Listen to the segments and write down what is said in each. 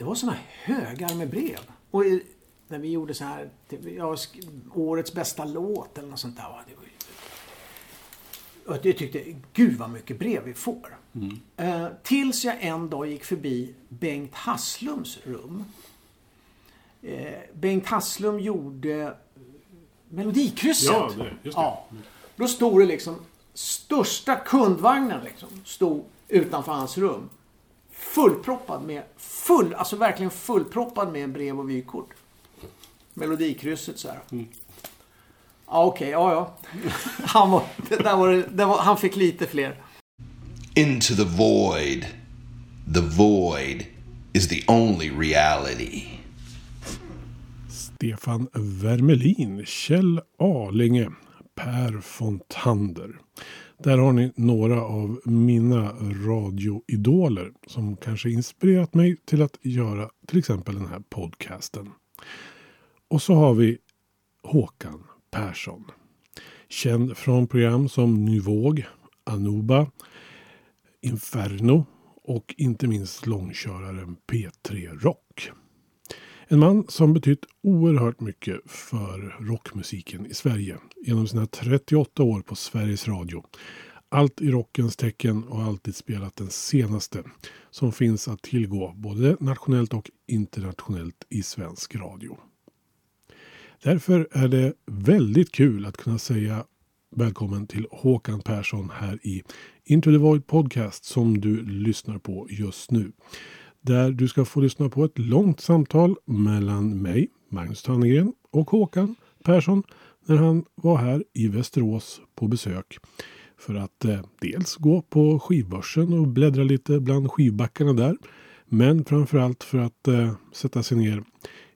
det var såna högar med brev. Och när vi gjorde så här, ja, årets bästa låt eller något sånt där, det var ju... Och jag tyckte, gud vad mycket brev vi får. Mm. Tills jag en dag gick förbi Bengt Hasslums rum. Bengt Hasslum gjorde Melodikrysset. Ja, det, just det. Ja. Då stod det liksom, största kundvagnen liksom, stod utanför hans rum. Fullproppad med, alltså verkligen fullproppad med brev och vykort. Melodikrysset så här. Mm. Ja, okej, ja. Han fick lite fler. Into the void. The void is the only reality. Stefan Vermelin, Kjell Alinge, Per Fontander. Där har ni några av mina radioidoler som kanske inspirerat mig till att göra till exempel den här podcasten. Och så har vi Håkan Persson, känd från program som Ny Våg, Anuba, Inferno och inte minst långköraren P3 Rock. En man som betytt oerhört mycket för rockmusiken i Sverige genom sina 38 år på Sveriges Radio. Allt i rockens tecken och alltid spelat den senaste som finns att tillgå både nationellt och internationellt i svensk radio. Därför är det väldigt kul att kunna säga välkommen till Håkan Persson här i Into the Void podcast som du lyssnar på just nu. Där du ska få lyssna på ett långt samtal mellan mig, Magnus Tannergren, och Håkan Persson när han var här i Västerås på besök. För att dels gå på skivbörsen och bläddra lite bland skivbackarna där. Men framförallt för att sätta sig ner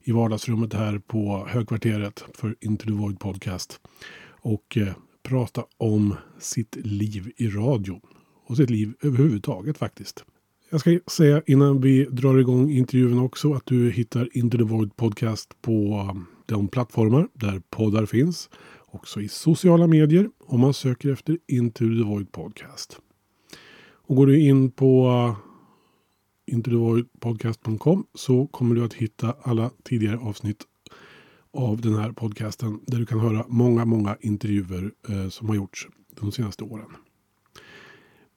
i vardagsrummet här på högkvarteret för Into the Void podcast. Och prata om sitt liv i radio. Och sitt liv överhuvudtaget faktiskt. Jag ska säga innan vi drar igång intervjun också att du hittar Into the Void podcast på de plattformar där poddar finns. Också i sociala medier om man söker efter Into the Void podcast. Och går du in på intothevoidpodcast.com så kommer du att hitta alla tidigare avsnitt av den här podcasten där du kan höra många, många intervjuer som har gjorts de senaste åren.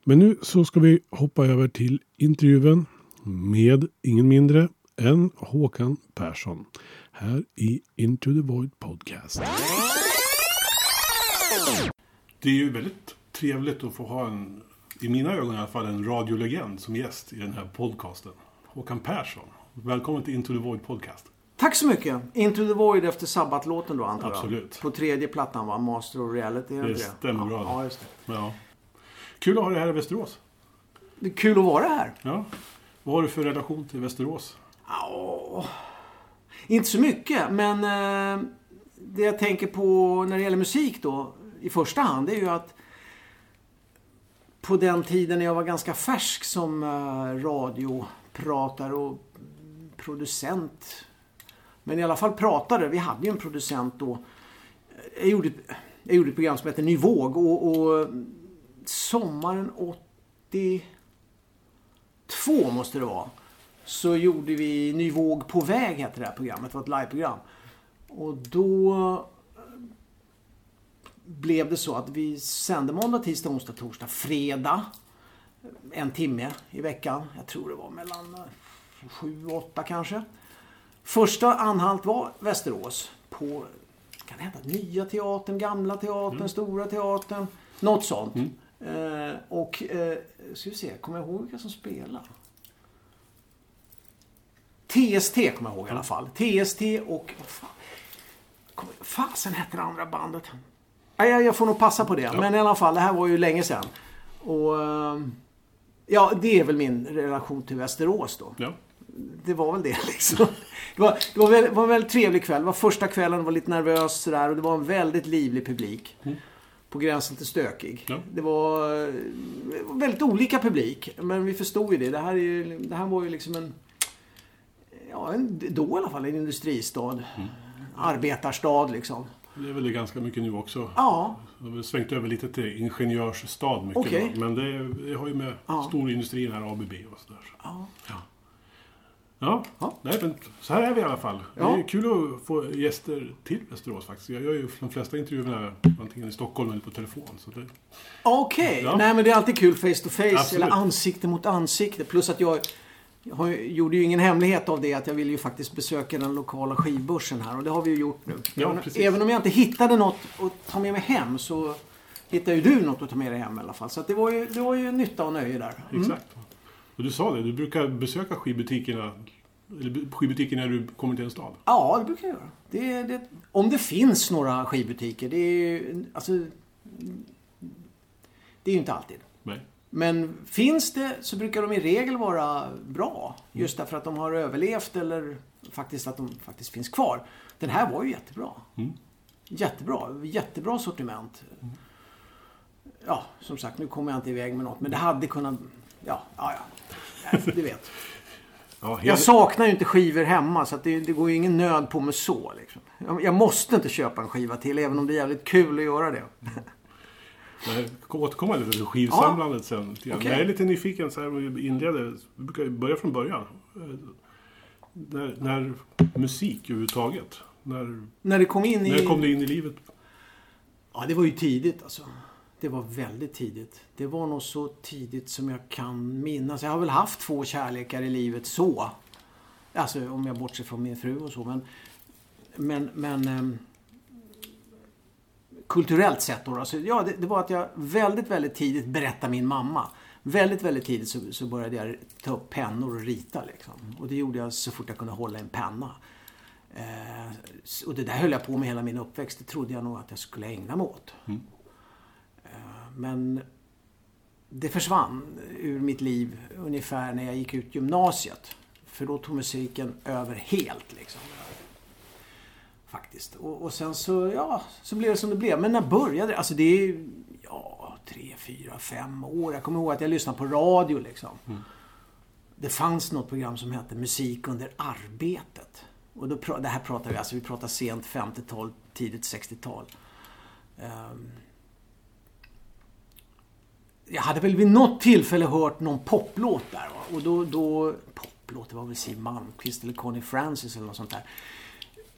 Men nu så ska vi hoppa över till intervjun med ingen mindre än Håkan Persson här i Into the Void podcast. Det är ju väldigt trevligt att få ha en, i mina ögon i alla fall, en radiolegend som gäst i den här podcasten. Håkan Persson, välkommen till Into the Void podcast. Tack så mycket. Into the Void efter sabbatlåten då antar jag. Absolut. På tredje plattan var Master of Reality. Det stämmer bra. Ja, just det. Ja. Kul att ha dig här i Västerås. Det är kul att vara här. Ja. Vad har du för relation till Västerås? Inte så mycket, men det jag tänker på när det gäller musik då i första hand, det är ju att på den tiden när jag var ganska färsk som radiopratare och producent, men i alla fall pratade, vi hade ju en producent då. Jag gjorde ett program som heter Ny Våg och sommaren 82 måste det vara, så gjorde vi Ny Våg på väg heter det här programmet, det var ett liveprogram. Och då blev det så att vi sände måndag, tisdag, onsdag, torsdag, fredag en timme i veckan. Jag tror det var mellan 7-8 kanske. Första anhalt var Västerås på, kan det heta, nya teatern, gamla teatern, stora teatern, något sånt. Mm. Ska vi se, kommer jag ihåg vilka som spelar? TST kommer jag ihåg i alla fall. TST och vad fan hette det andra bandet? Jag får nog passa på det. Ja. Men i alla fall, det här var ju länge sedan. Och ja, det är väl min relation till Västerås då. Ja. Det var väl det liksom. Det var en väldigt trevlig kväll. Det var första kvällen, var lite nervös sådär. Och det var en väldigt livlig publik. Mm. På gränsen till stökig. Ja. Det var väldigt olika publik. Men vi förstod ju det. Det här var ju liksom då i alla fall en industristad. Mm. Arbetarstad liksom. Det är väl ganska mycket nu också. Ja. De har svängt över lite till ingenjörsstad mycket. Okay. Men det har ju med stor industri här, ABB och sådär. Ja. Ja, nej, men så här är vi i alla fall. Ja. Det är kul att få gäster till Västerås faktiskt. Jag gör ju de flesta intervjuerna antingen i Stockholm eller på telefon. Det... Okej, okay. Ja. Nej men det är alltid kul face to face. Absolut. Eller ansikte mot ansikte. Plus att jag gjorde ju ingen hemlighet av det att jag ville ju faktiskt besöka den lokala skivbörsen här. Och det har vi ju gjort nu. Ja, även om jag inte hittade något att ta med mig hem så hittade ju du något att ta med dig hem i alla fall. Så att det var ju nytta och nöje där. Mm. Exakt. Och du sa det, du brukar besöka skivbutikerna när du kommer till en stad. Ja, det brukar jag göra. Om det finns några skivbutiker, det är ju inte alltid. Nej. Men finns det så brukar de i regel vara bra. Just därför att de har överlevt eller faktiskt att de faktiskt finns kvar. Den här var ju jättebra. Mm. Jättebra sortiment. Mm. Ja, som sagt, nu kommer jag inte iväg med något. Men det hade kunnat... Ja. Du vet. Jag saknar ju inte skivor hemma så att det går ju ingen nöd på mig så. Liksom. Jag måste inte köpa en skiva till även om det är jävligt kul att göra det. Jag kommer återkomma lite till skivsamlandet sen. Okay. Jag är lite nyfiken så här och inleder. Vi brukar börja från början. När musik överhuvudtaget. När det kom in i livet. Ja, det var ju tidigt alltså. Det var väldigt tidigt. Det var nog så tidigt som jag kan minnas. Jag har väl haft 2 kärlekar i livet så. Alltså om jag bortser från min fru och så. Men kulturellt sett då. Alltså, ja, det var att jag väldigt, väldigt tidigt berättade min mamma. Väldigt, väldigt tidigt så började jag ta upp pennor och rita. Liksom. Och det gjorde jag så fort jag kunde hålla en penna. Och det där höll jag på med hela min uppväxt. Det trodde jag nog att jag skulle ägna mig åt. Mm. Men det försvann ur mitt liv ungefär när jag gick ut gymnasiet. För då tog musiken över helt liksom. Faktiskt. Och sen så blev det som det blev. Men när började det? Alltså det är ju 3, 4, 5 år. Jag kommer ihåg att jag lyssnade på radio liksom. Mm. Det fanns något program som hette Musik under arbetet. Och då vi pratar sent 50-tal, tidigt 60-tal. Jag hade väl vid något tillfälle hört någon poplåt där. Va? Och då poplåt, det var väl Siw Malmkvist eller Connie Francis eller något sånt där.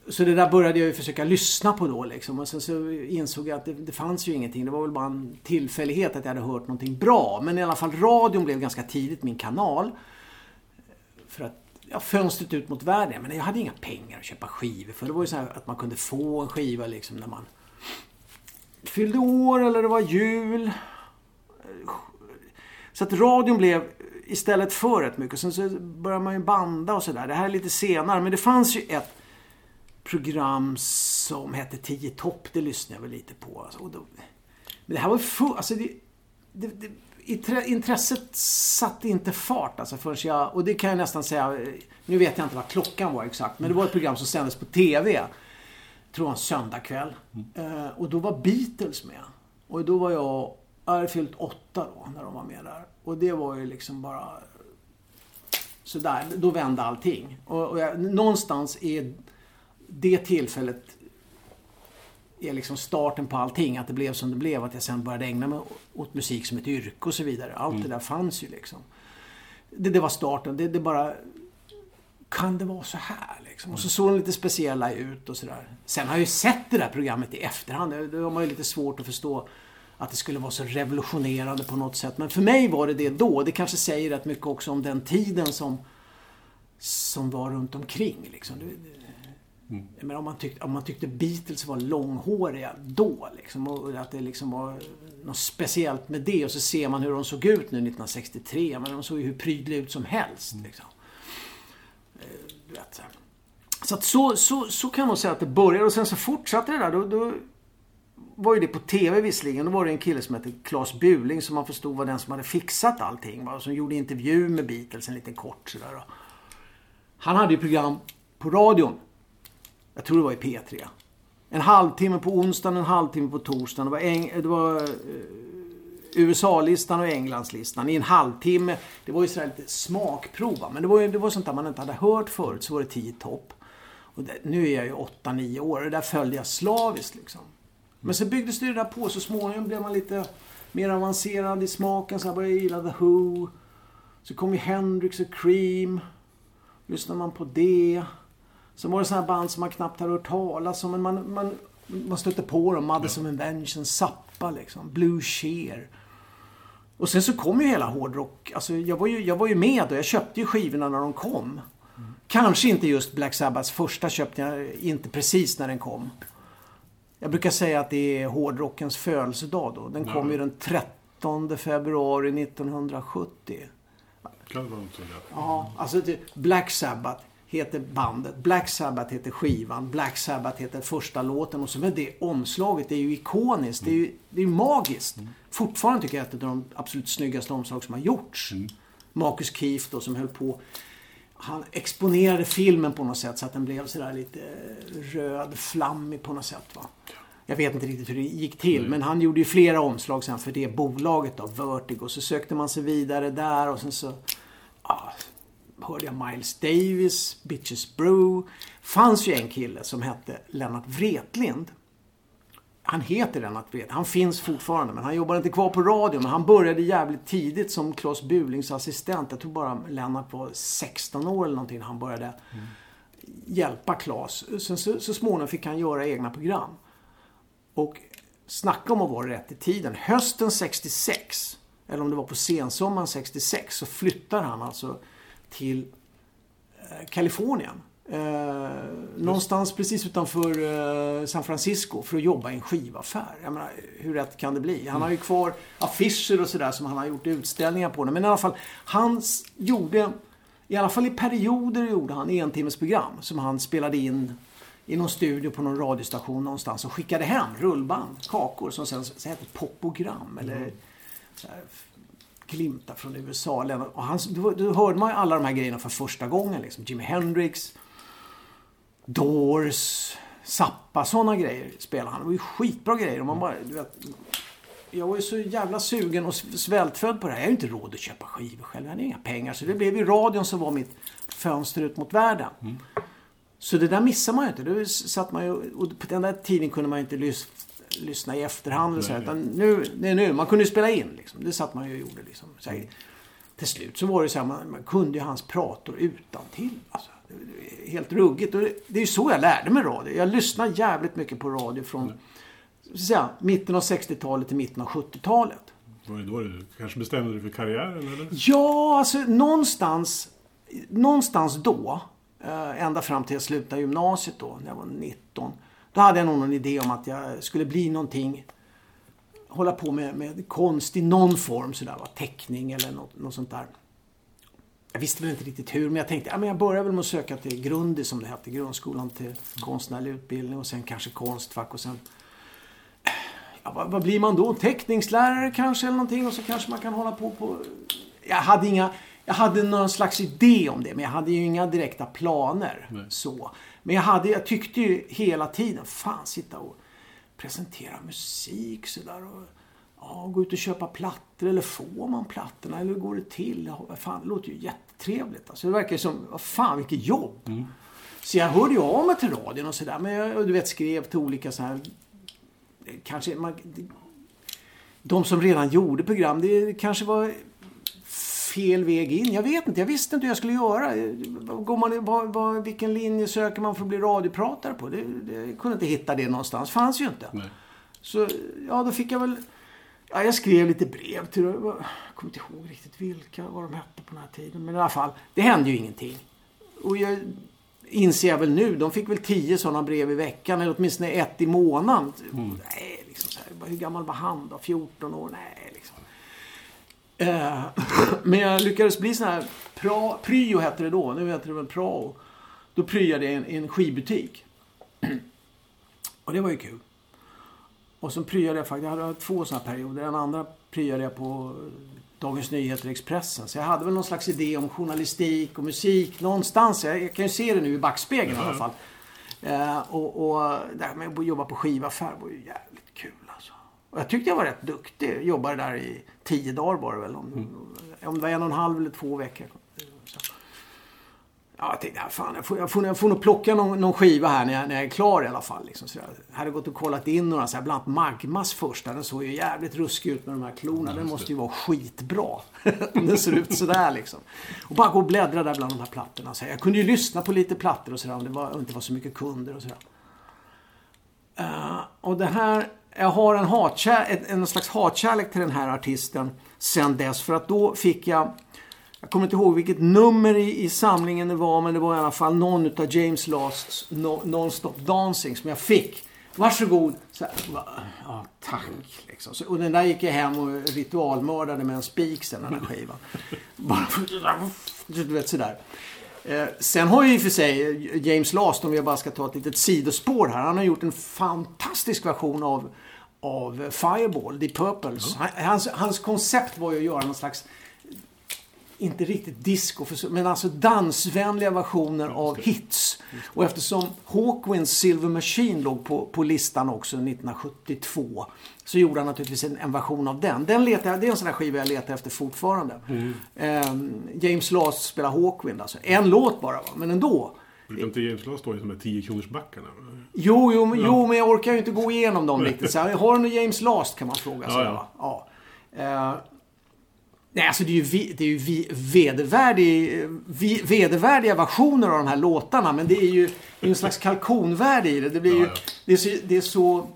Så det där började jag ju försöka lyssna på då liksom. Och sen så insåg jag att det fanns ju ingenting. Det var väl bara en tillfällighet att jag hade hört någonting bra. Men i alla fall radion blev ganska tidigt min kanal. För att jag fönstret ut mot världen. Men jag hade inga pengar att köpa skivor för. Det var ju så här att man kunde få en skiva liksom när man fyllde år eller det var jul. Så att radion blev istället för rätt mycket. Sen så började man ju banda och sådär. Det här är lite senare. Men det fanns ju ett program som hette 10 topp. Det lyssnade jag väl lite på. Alltså, men det här var ju intresset satte inte fart. Alltså, förrän jag, och det kan jag nästan säga. Nu vet jag inte vad klockan var exakt. Men det var ett program som sändes på tv. Tror jag en söndagkväll. Och då var Beatles med. Och då var jag fyllt 8 då när de var med där. Och det var ju liksom bara sådär. Då vände allting. Och jag, någonstans är det tillfället är liksom starten på allting. Att det blev som det blev. Att jag sen började ägna mig åt musik som ett yrke och så vidare. Allt det där fanns ju liksom. Det var starten. Det bara... Kan det vara så här liksom? Och så såg de lite speciella ut och sådär. Sen har jag ju sett det där programmet i efterhand. Då har man ju lite svårt att förstå att det skulle vara så revolutionerande på något sätt. Men för mig var det då. Det kanske säger rätt mycket också om den tiden som var runt omkring. Liksom. Men om man tyckte Beatles var långhåriga då. Liksom, och att det liksom var något speciellt med det. Och så ser man hur de såg ut nu 1963. Men de såg ju hur prydliga ut som helst. Liksom. Så att så kan man säga att det började. Och sen så fortsatte det där. Då var ju det på tv visserligen. Då var det en kille som hette Claes Burling som man förstod var den som hade fixat allting. Va? Som gjorde intervju med Beatles en liten kort sådär. Då. Han hade ju program på radion. Jag tror det var i P3. En halvtimme på onsdagen, en halvtimme på torsdagen. Det var USA-listan och Englands-listan i en halvtimme. Det var ju sådär lite smakprova. Men det var sånt där man inte hade hört förut. Så var det 10 topp. Och nu är jag ju 8-9 år. Och där följde jag slaviskt liksom. Men så byggdes det där på. Så småningom blev man lite mer avancerad i smaken. Så jag började gilla The Who. Så kom ju Hendrix och Cream. lyssnar man på det. Så var det sådana här band som man knappt har hört talas om, men man stötte på dem. Madison Invention, Zappa liksom, Blue Cheer. Och sen så kom ju hela hårdrock. Alltså jag var ju med och jag köpte ju skivorna när de kom. Mm. Kanske inte just Black Sabbaths första köpte jag inte precis när den kom. Jag brukar säga att det är hårdrockens födelsedag då. Den kom ju den 13 februari 1970. Kan det vara något sånt där? Ja, alltså Black Sabbath heter bandet. Black Sabbath heter skivan. Black Sabbath heter första låten. Och så med det omslaget. Det är ju ikoniskt. Mm. Det är magiskt. Mm. Fortfarande tycker jag att det är de absolut snyggaste omslag som har gjorts. Mm. Marcus Keefe då som höll på. Han exponerade filmen på något sätt så att den blev sådär lite röd, flammig på något sätt va. Jag vet inte riktigt hur det gick till. Mm. Men han gjorde ju flera omslag sen för det bolaget då, Vörtig. Och så sökte man sig vidare där och sen så... hörde jag Miles Davis, Bitches Brew. Fanns ju en kille som hette Lennart Wretlind. Han heter Lennart Wretlind. Han finns fortfarande men han jobbar inte kvar på radio. Men han började jävligt tidigt som Claes Burlings assistent. Jag tror bara Lennart var 16 år eller någonting. Han började hjälpa Claes. Sen så småningom fick han göra egna program. Och snacka om att vara rätt i tiden. Hösten 66, eller om det var på sensommaren 66, så flyttar han alltså... till Kalifornien. Någonstans precis utanför San Francisco för att jobba i en skivaffär. Jag menar, hur rätt kan det bli? Han har ju kvar affischer och sådär som han har gjort utställningar på. Men i alla fall, han gjorde, i alla fall i perioder gjorde han en timmes program som han spelade in i någon studio på någon radiostation någonstans och skickade hem rullband, kakor som sen hette popogram eller så här, glimtar från USA. Och han, då hörde man ju alla de här grejerna för första gången. Liksom. Jimi Hendrix, Doors, Zappa, sådana grejer spelade han. Det var ju skitbra grejer. Och man bara, du vet, jag var ju så jävla sugen och svältfödd på det här. Jag har ju inte råd att köpa skivor själv. Jag hade inga pengar. Så det blev ju radion som var mitt fönster ut mot världen. Mm. Så det där missar man ju inte. Då satt man ju, och på den där tiden kunde man ju inte lyssna i efterhand och så här, utan nu man kunde ju spela in liksom. Det satt man ju och gjorde liksom. Så här, till slut så var det så här, man kunde ju hans prator utan till alltså, helt ruggigt och det är ju så jag lärde mig radio. Jag lyssnade jävligt mycket på radio från så att säga, mitten av 60-talet till mitten av 70-talet. Var det då du kanske bestämde dig för karriären eller? Ja, alltså någonstans då ända fram till jag slutade gymnasiet då när jag var 19. Då hade jag någon idé om att jag skulle bli någonting, hålla på med konst i någon form, sådär, teckning eller något sånt där. Jag visste väl inte riktigt hur, men jag tänkte men jag började väl med att söka till Grundi, som det hette, grundskolan, till konstnärlig utbildning och sen kanske konstfack och sen, vad blir man då? Teckningslärare kanske eller någonting och så kanske man kan hålla på. Jag hade någon slags idé om det, men jag hade ju inga direkta planer. Nej. Så. Men jag tyckte ju hela tiden, fan, sitta och presentera musik sådär och gå ut och köpa plattor, eller får man plattorna eller går det till? Fan, det låter ju jättetrevligt. Alltså, det verkar ju som, fan vilket jobb. Mm. Så jag hörde ju av mig till radion och sådär, men jag skrev till olika så här, kanske de som redan gjorde program, det kanske var fel väg in. Jag vet inte. Jag visste inte hur jag skulle göra. Vilken linje söker man för att bli radiopratare på? Jag kunde inte hitta det någonstans. Fanns ju inte. Nej. Så då fick jag väl... Ja, jag skrev lite brev till... Jag kommer inte ihåg riktigt vad de hette på den här tiden. Men i alla fall, det hände ju ingenting. Och jag inser väl nu, de fick väl 10 sådana brev i veckan eller åtminstone 1 i månaden. Mm. Nej, liksom så här. Hur gammal var han då? 14 år? Nej, liksom. Men jag lyckades bli sån här pryo hette det då, nu heter det väl prao. Då pryade jag i en skibutik. Och det var ju kul. Och så pryade jag faktiskt, jag hade 2 såna perioder. Den andra pryade jag på Dagens Nyheter, Expressen. Så jag hade väl någon slags idé om journalistik och musik någonstans. Jag kan ju se det nu i backspegeln i alla fall. Och där med att jobba på skivaffär var ju jävligt kul alltså. Och jag tyckte jag var rätt duktig. Jag jobbade där i 10 dagar bara väl. Om det var 1,5 eller 2 veckor. Så. Ja, jag tänkte, fan, jag får nog plocka någon skiva här när jag är klar i alla fall. Liksom. Så jag hade gått och kollat in några, så här, bland annat Magmas första. Den såg ju jävligt ruskig ut med de här klorna. Den måste ju vara skitbra. Den ser ut sådär liksom. Och bara gå och bläddra där bland de här plattorna. Så här, jag kunde ju lyssna på lite plattor och sådär, om det inte var så mycket kunder och sådär. Och det här, jag har en slags hatkärlek till den här artisten sen dess. För att då fick jag kommer inte ihåg vilket nummer i samlingen det var, men det var i alla fall någon utav James Lasts Non-Stop Dancing som jag fick. Varsågod. Så här, ja, tack. Liksom. Så, och den där gick jag hem och ritualmördade med en spik sen, den här skivan. Du vet, sådär. Sen har ju i och för sig James Last, om jag bara ska ta ett litet sidospår här, han har gjort en fantastisk version av Fireball, Deep Purple. Hans koncept var ju att göra någon slags, inte riktigt disco, men alltså dansvänliga versioner av hits. Och eftersom Hawkwinds Silver Machine låg på listan också 1972, så gjorde han naturligtvis en version av den. Det är en sån här skiva jag letar efter fortfarande. James Last spelar Hawkwind, alltså. En låt bara, va? Men ändå. Brukar inte James Last stå i de här 10-kronorsbackarna? Jo, men jag orkar ju inte gå igenom dem riktigt. Så här, har du James Last, kan man fråga sig. Ja. Va? Ja. Nej, alltså det är ju vedervärdiga versioner av de här låtarna, men det är ju en slags kalkonvärde i det. Det blir ju, det är så,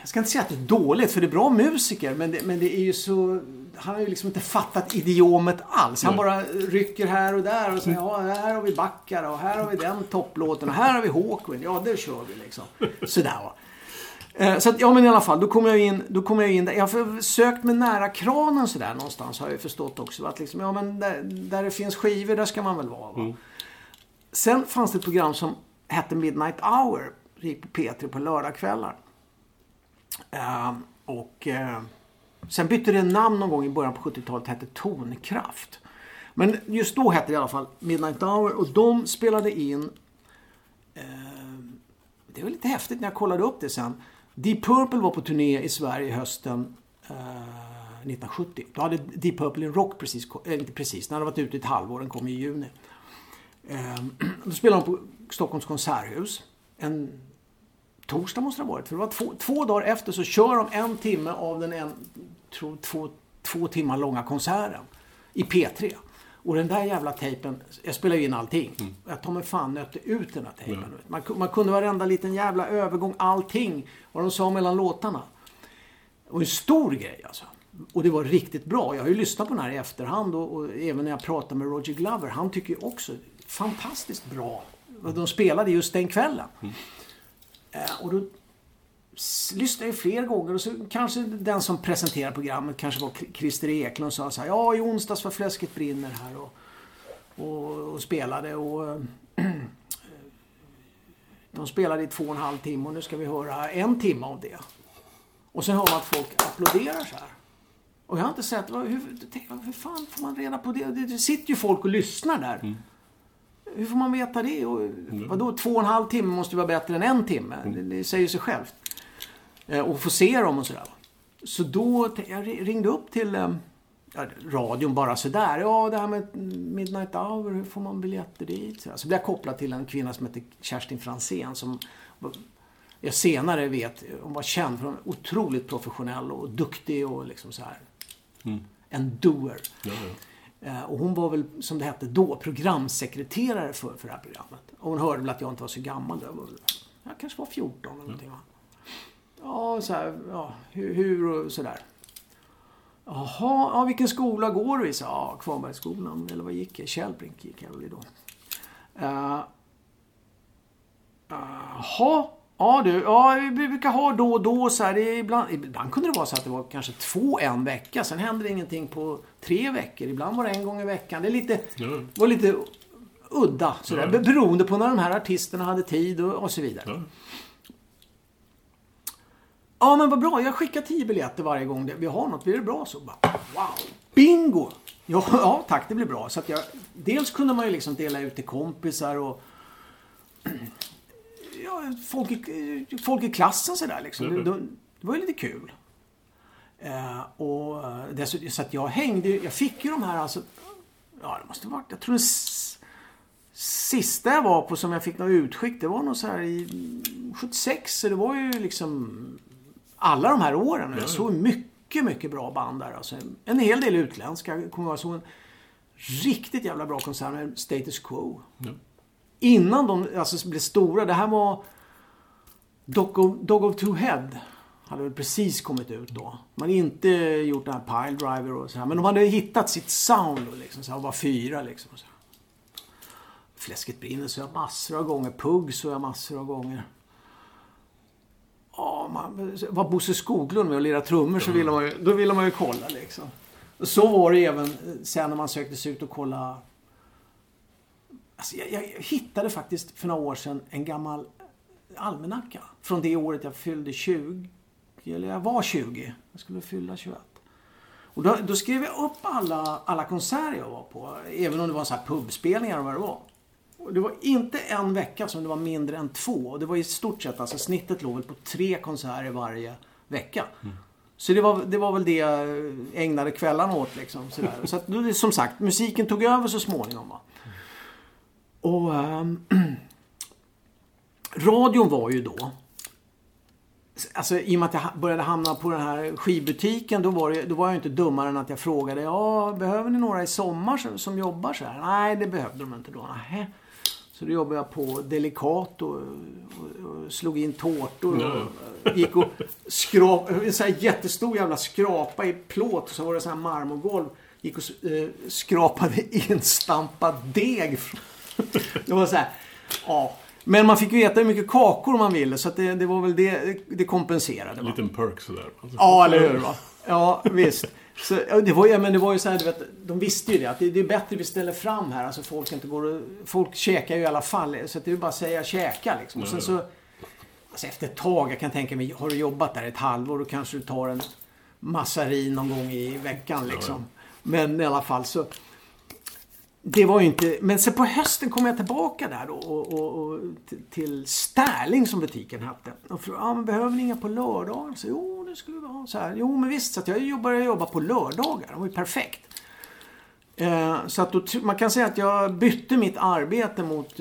jag ska inte säga att det är dåligt, för det är bra musiker, men det är ju så, han har ju liksom inte fattat idiomet alls. Han bara rycker här och där och säger, ja, här har vi backar och här har vi den topplåten och här har vi Hawkwind, ja, det kör vi liksom. Sådär, va. Så att, ja, men i alla fall, då kom jag in där. Jag har sökt mig nära kranen så där någonstans, har jag förstått också, att liksom, ja, men där det finns skivor, där ska man väl vara, va? Sen fanns det ett program som hette Midnight Hour, gick på P3 på lördagkvällar. Sen bytte det namn någon gång i början på 70-talet, hette Tonkraft. Men just då hette det i alla fall Midnight Hour, och de spelade in det var lite häftigt när jag kollade upp det sen. Deep Purple var på turné i Sverige hösten 1970. Då hade Deep Purple en rock precis, när de varit ute i ett halvår, den kom i juni. Då spelade de på Stockholms konserthus. En torsdag måste det ha varit, för det var två dagar efter, så kör de en timme av två timmar långa konserten i P3. Och den där jävla tejpen, jag spelar ju in allting. Jag tar mig fan nötte ut den här tejpen. Man kunde varenda liten jävla övergång, allting, vad de sa mellan låtarna. Och en stor grej alltså. Och det var riktigt bra. Jag har ju lyssnat på den här i efterhand och även när jag pratade med Roger Glover. Han tycker ju också, fantastiskt bra. De spelade just den kvällen. Och då lyssnade jag fler gånger, och så kanske den som presenterar programmet kanske var Christer Eklund, och sa så här, ja, i onsdags var Fläsket brinner här och spelade, och de spelade i 2,5 timmar, och nu ska vi höra 1 timme av det. Och sen hör man att folk applåderar så här. Och jag har inte sett, hur fan får man reda på det? Det sitter ju folk och lyssnar där. Hur får man veta det? Och vadå, 2,5 timmar måste vara bättre än 1 timme. Det säger sig självt. Och få se dem och sådär. Så då jag ringde upp till radion bara sådär. Ja, det här med Midnight Hour, hur får man biljetter dit? Så blev jag kopplad till en kvinna som heter Kerstin Fransén, som jag senare vet, hon var känd för, hon var otroligt professionell och duktig och liksom så här. En doer. Och hon var väl, som det hette då, programsekreterare för det här programmet. Och hon hörde väl att jag inte var så gammal. Jag kanske var 14 eller någonting, va? Ja, så här, ja, hur och sådär. Jaha, ja, vilken skola går du i? Så, ja, Kvarnbergsskolan, eller vad gick jag? Kjell Burling gick jag väl i då. Jaha, ja du, ja, vi brukar ha då och då så här, ibland kunde det vara så att det var kanske 2 en vecka, sen hände det ingenting på 3 veckor, ibland var det 1 gång i veckan. Det var lite udda, så där, beroende på när de här artisterna hade tid och så vidare. Ja, men vad bra, jag skickar 10 biljetter varje gång vi har något, blir det bra så? Bara, wow, bingo! Ja, tack, det blir bra. Så att dels kunde man ju liksom dela ut till kompisar och ja, folk i klassen sådär liksom. Det var ju lite kul. Och dessutom, så att jag fick ju de här, alltså, ja, det måste varit, jag tror det sista jag var på som jag fick något utskick, det var nog så här i 76, så det var ju liksom alla de här åren. Jag såg mycket bra band där. Alltså en hel del utländska. Jag kommer ihåg, jag såg en riktigt jävla bra konsert med Status Quo. Ja. Innan de alltså blev stora. Det här var Dog of Two Head. Hade väl precis kommit ut då. Man hade inte gjort den här Pile Driver och så här. Men de hade hittat sitt sound och liksom, så här, var fyra liksom. Och så här. Fläsket brinner så jag massor av gånger. Pugg så jag massor av gånger. Ja, man, var Bosse Skoglund med och lirade trummor så ville man ju kolla liksom. Och så var det även sen när man sökte sig ut och kolla. Alltså, jag hittade faktiskt för några år sedan en gammal almanacka. Från det året jag fyllde 20. Eller jag var 20. Jag skulle fylla 21. Och då skrev jag upp alla konserter jag var på. Även om det var så här pubspelningar och vad det var. Och det var inte en vecka som det var mindre än 2. Och det var i stort sett, alltså snittet låg väl på 3 konserter varje vecka. Mm. Så det var väl det jag ägnade kvällarna åt liksom. Sådär. Så att, som sagt, musiken tog över så småningom va. Och radion var ju då, alltså i och med att jag började hamna på den här skivbutiken, då var jag inte dummare än att jag frågade, behöver ni några i sommar som jobbar så här? Nej, det behövde de inte då. Nähä. Så då jobbade jag på Delikat och slog in tårtor och gick och skrapade, en sån här jättestor jävla skrapa i plåt, och så var det så här marmorgolv, gick och skrapade instampad deg. Det var så här, ja. Men man fick ju äta hur mycket kakor man ville, så att det var väl det kompenserade. En liten perk sådär. Ja, eller hur va? Ja, visst. Så, det var ju så här, du vet, de visste ju det, att det är bättre vi ställer fram här. Alltså folk käkar ju i alla fall, så att det är ju bara att säga käka liksom. Och sen så, alltså efter ett tag, jag kan tänka mig, har du jobbat där ett halvår, då kanske du tar en massarin någon gång i veckan liksom. Men i alla fall så... Det var ju inte... Men sen på hösten kom jag tillbaka där då, och till Stärling som butiken hade. Och frågade, men behöver ni inga på lördagar? Så jo, det skulle vara så här. Jo, men visst, så att jag började jobba på lördagar. Det var ju perfekt. Så att då, man kan säga att jag bytte mitt arbete mot...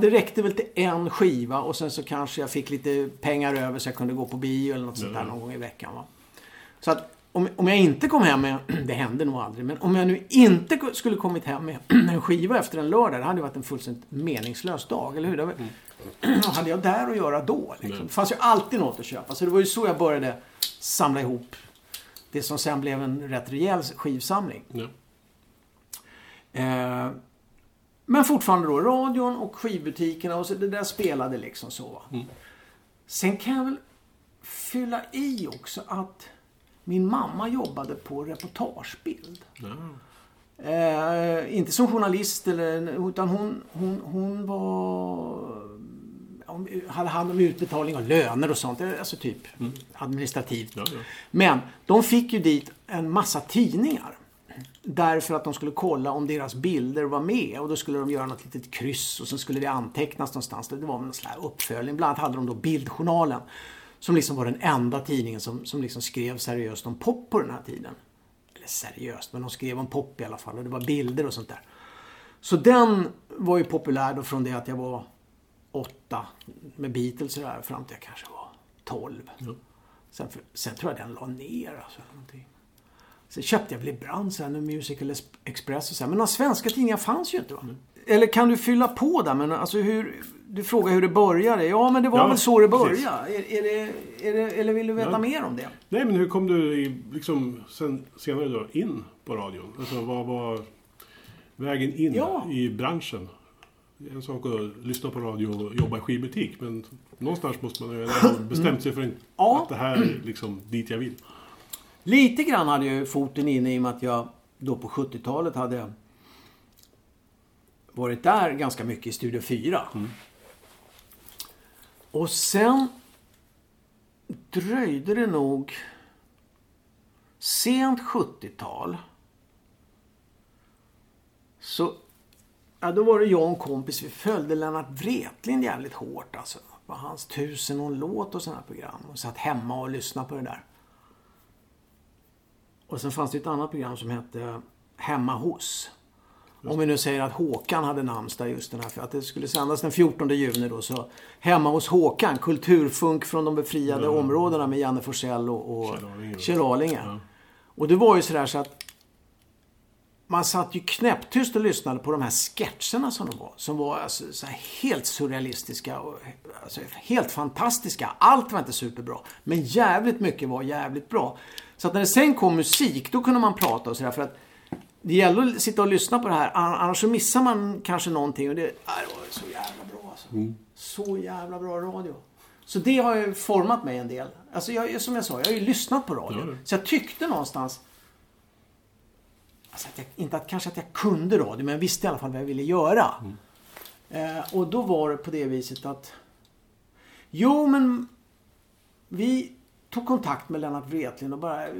det räckte väl till en skiva. Och sen så kanske jag fick lite pengar över så jag kunde gå på bio eller något sånt där någon gång i veckan va. Så att... Om jag inte kom hem med, det hände nog aldrig, men om jag nu inte skulle kommit hem med en skiva efter en lördag, det hade varit en fullständigt meningslös dag, eller hur? Vad hade jag där att göra då? Liksom? Det fanns ju alltid något att köpa, så det var ju så jag började samla ihop det som sen blev en rätt rejäl skivsamling. Men fortfarande då, radion och skivbutikerna, och så det där spelade liksom så. Sen kan jag väl fylla i också att min mamma jobbade på reportagebild. Inte som journalist, utan hon hade hand om utbetalning av löner och sånt. Alltså typ administrativt. Men de fick ju dit en massa tidningar. Därför att de skulle kolla om deras bilder var med. Och då skulle de göra något litet kryss och sen skulle det antecknas någonstans. Det var en sån här uppföljning. Bland annat hade de då Bildjournalen. Som liksom var den enda tidningen som liksom skrev seriöst om pop på den här tiden. Eller seriöst, men de skrev om pop i alla fall. Och det var bilder och sånt där. Så den var ju populär då från det att jag var 8 med Beatles och där, fram till jag kanske var 12. Sen tror jag den la ner. Alltså, sen köpte jag Blibrand, sen Musical Express och så här. Men några svenska tidningar fanns ju inte va? Eller kan du fylla på där? Men alltså hur... Du frågar hur det började. Ja, men det var väl så det började. Eller vill du veta mer om det? Nej, men hur kom du liksom, senare då in på radion? Alltså, vad var vägen in i branschen? En sak att lyssna på radio och jobba i skivbutik. Men någonstans måste man ju bestämt sig för att det här är liksom dit jag vill. Lite grann hade jag foten inne i och med att jag då på 70-talet hade varit där ganska mycket i Studio 4. Och sen dröjde det nog sent 70-tal. Så då var det jag och en kompis, vi följde Lennart Wretlind jävligt hårt alltså. Det var hans 1000 låt och sådana program. Och satt hemma och lyssnade på det där. Och sen fanns det ett annat program som hette Hemma hos. Om vi nu säger att Håkan hade namnsdag just den här, för att det skulle sändas den 14 juni då, så Hemma hos Håkan, kulturfunk från de befriade områdena med Janne Forsell och Kjell Alinge. Ja. Och det var ju sådär så att man satt ju knäpptyst och lyssnade på de här sketcherna som de var. Som var alltså så här helt surrealistiska och alltså helt fantastiska. Allt var inte superbra, men jävligt mycket var jävligt bra. Så att när det sen kom musik, då kunde man prata och sådär, för att det gäller att sitta och lyssna på det här, annars så missar man kanske någonting. Och det var så jävla bra alltså. Så jävla bra radio. Så det har ju format mig en del. Alltså jag, som jag sa, jag har ju lyssnat på radio. Ja. Så jag tyckte någonstans, alltså att jag, inte att, kanske att jag kunde radio, men jag visste i alla fall vad jag ville göra. Och då var det på det viset att, jo men vi tog kontakt med Lennart Wretlind och bara, jag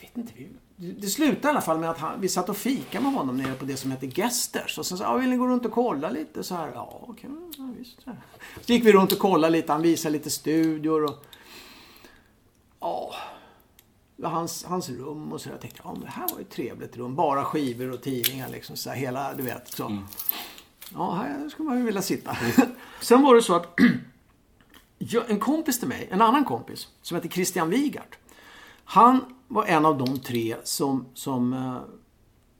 vet inte hur. Det slutade i alla fall med att vi satt och fika med honom nere på det som heter Gästers. Och sen sa han, vill ni gå runt och kolla lite? Så här, ja okej, ja, visst. Så gick vi runt och kollade lite, han visade lite studior och ja, hans rum och så. Jag tänkte, ja men det här var ju ett trevligt rum. Bara skivor och tidningar liksom, så här, hela, du vet. Så. Ja, här skulle man ju vilja sitta. Sen var det så att en kompis till mig, en annan kompis, som heter Christian Wigart. Han var en av de tre som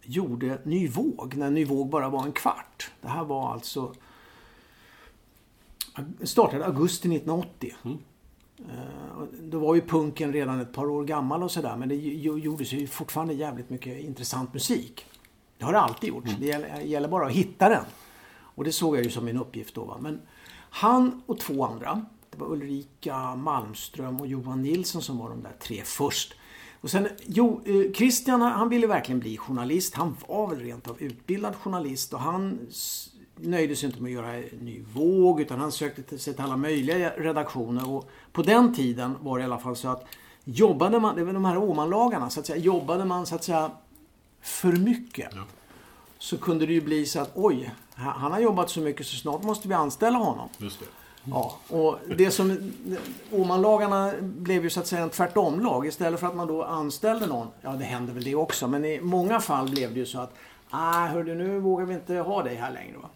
gjorde Ny Våg, när Ny Våg bara var en kvart. Det här var alltså, startade augusti 1980. Då var ju punken redan ett par år gammal och sådär, men det gjordes ju fortfarande jävligt mycket intressant musik. Det har det alltid gjort, det gäller bara att hitta den. Och det såg jag ju som min uppgift då. Va? Men han och två andra, det var Ulrika Malmström och Johan Nilsson som var de där tre först. Och sen, Christian han ville verkligen bli journalist. Han var väl rent av utbildad journalist och han nöjde sig inte med att göra en ny våg, utan han sökte sig till alla möjliga redaktioner. Och på den tiden var det i alla fall så att jobbade man, det var de här Åmanlagarna så att säga, jobbade man så att säga för mycket. Ja. Så kunde det ju bli så att, oj, han har jobbat så mycket så snart måste vi anställa honom. Just det. Ja, och det som Åmanlagarna blev ju så att säga en tvärtomlag. Istället för att man då anställde någon, ja det hände väl det också, men i många fall blev det ju så att hör du, nu vågar vi inte ha dig här längre va?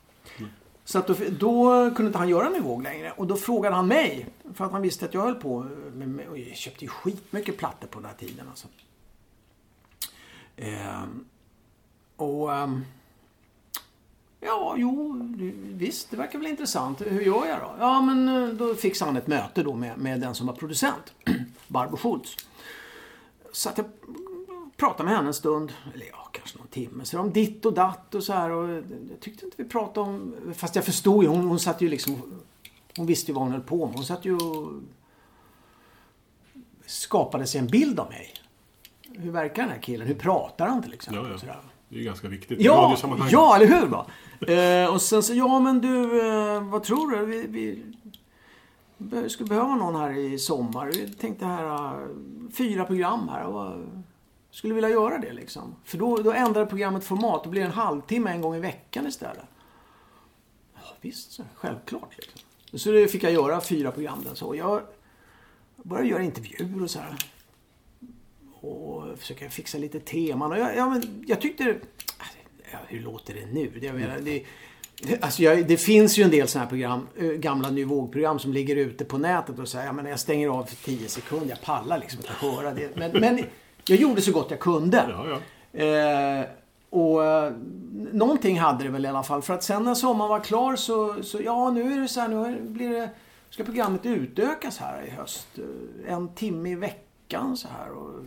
Så att då kunde inte han göra Ny Våg längre. Och då frågade han mig, för att han visste att jag höll på med, och jag köpte ju skitmycket plattor på den här tiden alltså. Ja, visst, det verkar väl intressant. Hur gör jag då? Ja, men då fixade han ett möte då med den som var producent, Barbro Schultz. Så att jag pratade med henne en stund, eller ja, kanske någon timme. Så om ditt och datt och så här. Och jag tyckte inte vi pratade om, fast jag förstod ju, hon satt ju liksom, hon visste ju vad hon höll på med. Hon satt ju och skapade sig en bild av mig. Hur verkar den här killen? Hur pratar han till exempel? Ja, ja. Sådär. Det är ju ganska viktigt. Ja, ja eller hur va? Och sen så, ja men du, vad tror du? Vi skulle behöva någon här i sommar. Vi tänkte här, 4 program här. Och skulle vilja göra det liksom. För då ändrar programmet format och blir en halvtimme en gång i veckan istället. Ja visst, så, självklart liksom. Så det fick jag göra 4 program den så. Jag började göra intervjuer och så här. Och försöka fixa lite teman. Och jag tyckte... hur låter det nu? Det finns ju en del sådana här program, gamla Ny Våg-program som ligger ute på nätet och säger, jag stänger av för 10 sekunder, jag pallar liksom inte höra det. Men jag gjorde så gott jag kunde. Ja, ja. Och någonting hade det väl i alla fall. För att sen när sommaren var klar så ja, nu är det så här, ska programmet utökas här i höst. 1 timme i veckan. Så här och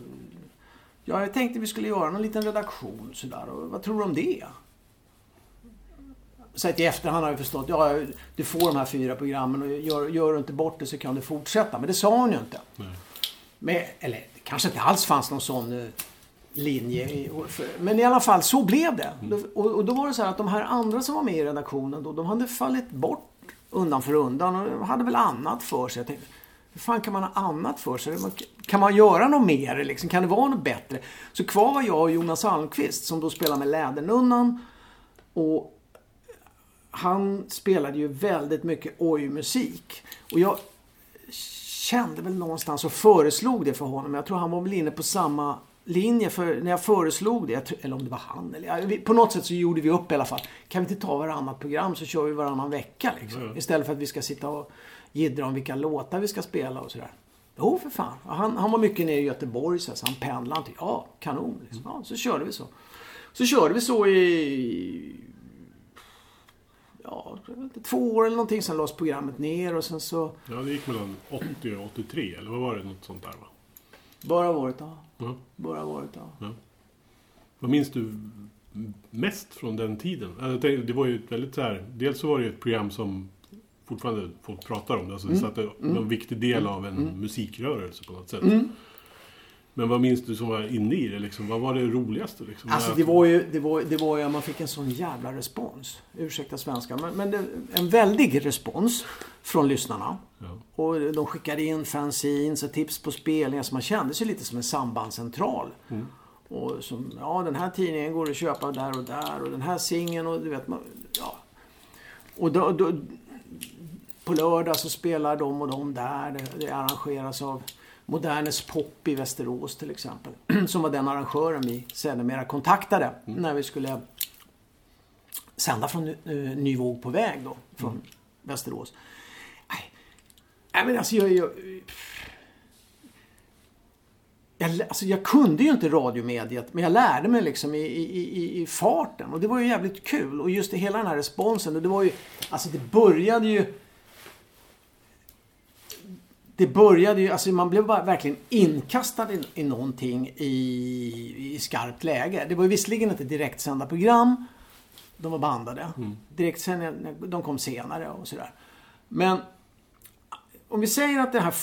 jag tänkte vi skulle göra en liten redaktion så där och vad tror du om det? Så att i efterhand har jag förstått, ja du får de här 4 programmen och gör du inte bort det så kan du fortsätta, men det sa hon ju inte. Nej. Men, eller det kanske inte alls fanns någon sån linje men i alla fall så blev det. Och då var det så här att de här andra som var med i redaktionen då, de hade fallit bort undan för undan och hade väl annat för sig. Jag tänkte, hur fan kan man ha annat för sig? Kan man göra något mer? Liksom? Kan det vara något bättre? Så kvar var jag och Jonas Almqvist som då spelade med Lädernunnan. Och han spelade ju väldigt mycket oj-musik. Och jag kände väl någonstans och föreslog det för honom. Jag tror han var väl inne på samma linje för när jag föreslog det, eller om det var han eller på något sätt så gjorde vi upp i alla fall. Kan vi inte ta varannat program så kör vi varannan vecka liksom, istället för att vi ska sitta och jiddra om vilka låtar vi ska spela och sådär. Jo för fan, han var mycket nere i Göteborg så han pendlade inte. Ja, kanon liksom. Ja, så körde vi så. Så körde vi så i jag vet inte, 2 år eller någonting, sen lades programmet ner och sen så... Ja, det gick mellan 80 och 83 eller vad var det, något sånt där va? Bara året, ja. Vad minns du mest från den tiden? Alltså, det var ju väldigt så här... Dels så var det ju ett program som fortfarande folk pratar om. Alltså, det satte en viktig del av en musikrörelse på något sätt. Mm. Men vad minns du som var inne i det? Liksom? Vad var det roligaste? Liksom? Alltså det var ju att man fick en sån jävla respons. Ursäkta svenska. Men det, en väldig respons från lyssnarna. Ja. Och de skickade in fanzines och tips på spelningar. Så man kände sig lite som en sambandscentral. Mm. Och som, ja den här tidningen går att köpa där och där. Och den här singeln och du vet man, ja. Och då på lördag så spelar de och de där. Det arrangeras av Modernes Pop i Västerås till exempel, som var den arrangören vi sedermera kontaktade när vi skulle sända från Ny Våg på väg då, från Västerås. Nej, men alltså jag kunde ju inte radiomediet, men jag lärde mig liksom i farten och det var ju jävligt kul. Och just det, hela den här responsen, och det var ju, alltså det började ju, alltså man blev bara verkligen inkastad i någonting i skarpt läge. Det var ju visserligen inte direktsända program. De var bandade. Direktsända, de kom senare och sådär. Men om vi säger att den här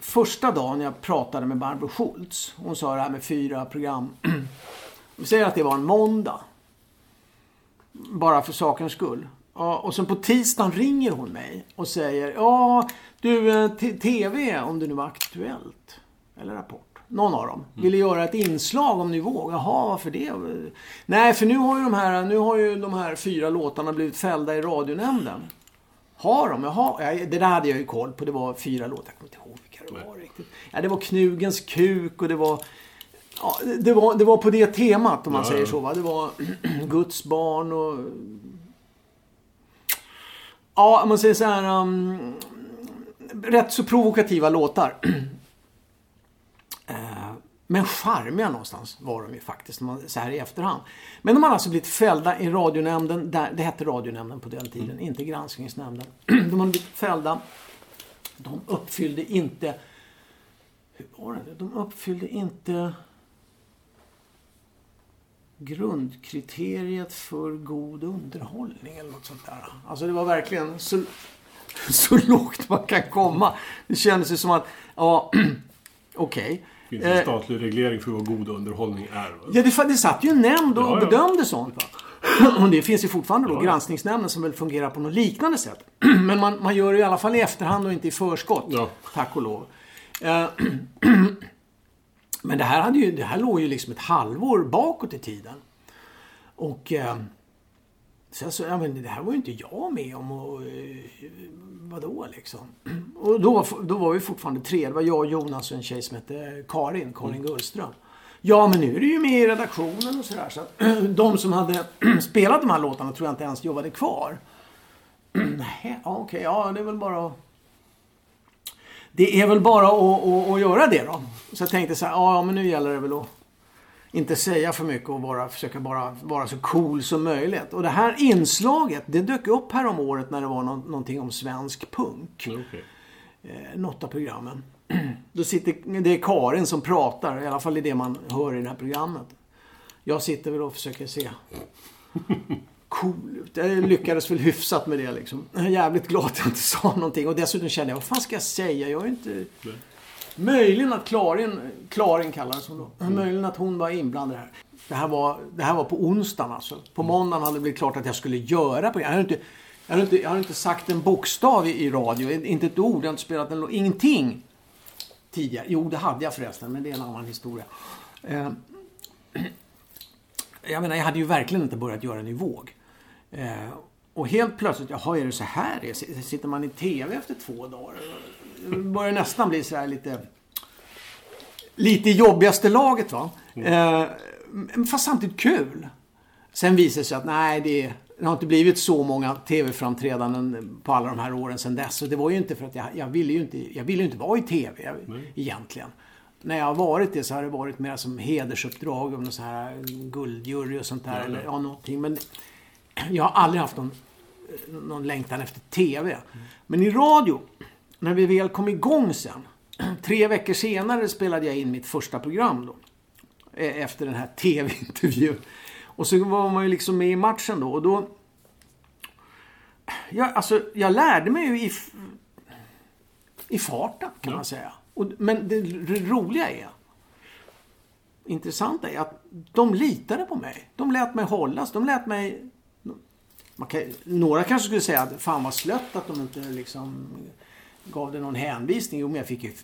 första dagen jag pratade med Barbro Schultz. Hon sa det här med 4 program. Om vi säger att det var en måndag. Bara för sakens skull. Ja, och sen på tisdagen ringer hon mig och säger, ja du, tv om det nu var Aktuellt eller Rapport, någon av dem ville göra ett inslag om Ny Våg. Jaha, varför det? Nej, för nu har ju de här 4 låtarna blivit fällda i radionämnden. Har de? Jaha, det där hade jag ju koll på, det var 4 låtar, jag kommer inte ihåg vilka det var riktigt. Ja, det var Knugens kuk och det var... Ja, det var på det temat om man säger så va, det var Guds barn och... Ja, om man säger så här, rätt så provokativa låtar. Men charmiga någonstans var de ju faktiskt, så här i efterhand. Men de har alltså blivit fällda i radionämnden, där, det hette radionämnden på den tiden, inte granskningsnämnden. De har blivit fällda, de uppfyllde inte, hur var det? De uppfyllde inte grundkriteriet för god underhållning eller något sånt där. Alltså det var verkligen så lågt man kan komma. Det kändes ju som att ja, okej. Finns det en statlig reglering för vad god underhållning är? Va? Ja, det satt ju en nämnd och bedömde sånt. Och det finns ju fortfarande då granskningsnämnden som väl fungerar på något liknande sätt. Men man gör det i alla fall i efterhand och inte i förskott. Ja. Tack och lov. Men det här låg ju liksom ett halvår bakåt i tiden. Och sen så, ja men det här var ju inte jag med om och vadå liksom. Och då var vi fortfarande 3, det var jag, Jonas och en tjej som hette Karin Gullström. Ja men nu är det ju med i redaktionen och sådär. Så att de som hade spelat de här låtarna tror jag inte ens jobbade kvar. Nej, okej, ja det är väl bara... Det är väl bara att göra det då. Så jag tänkte så här, ja men nu gäller det väl att inte säga för mycket och bara försöka bara vara så cool som möjligt. Och det här inslaget, det dök upp här om året när det var någonting om svensk punk. Okay. Något av programmen. Då sitter, det är Karin som pratar, i alla fall i det man hör i det här programmet. Jag sitter väl och försöker se cool ut. Jag lyckades väl hyfsat med det liksom. Jag är jävligt glad att jag inte sa någonting. Och dessutom kände jag, vad fan ska jag säga? Jag är inte... Nej. Möjligen att Klarin kallades hon då. Möjligen att hon var inblandad här. Det här var på onsdagen alltså. På måndagen hade det blivit klart att jag skulle göra på. Jag hade inte sagt en bokstav i radio. Inte ett ord, jag hade inte spelat ingenting tidigare. Jo, det hade jag förresten, men det är en annan historia. Jag menar, jag hade ju verkligen inte börjat göra en ny våg. Och helt plötsligt, jaha, är det så här? Sitter man i tv efter 2 dagar? Det börjar nästan bli så här lite lite jobbigaste laget, va? Fast samtidigt kul. Sen visar det sig att nej, det har inte blivit så många tv-framträdanden på alla de här åren sedan dess. Och det var ju inte för att jag ville ju inte vara i tv egentligen. När jag har varit det så har det varit mer som hedersuppdrag om så här guldjury och sånt där. Ja, eller någonting. Men jag har aldrig haft någon längtan efter tv. Men i radio, när vi väl kom igång sen, 3 veckor senare spelade jag in mitt första program då. Efter den här tv-intervjun. Och så var man ju liksom med i matchen då. Och då... Jag lärde mig ju i farten kan man säga. Men det roliga är, intressanta är att de litade på mig. De lät mig hållas. De lät mig... Några kanske skulle säga att fan var slött att de inte liksom gav det någon hänvisning. Jo, men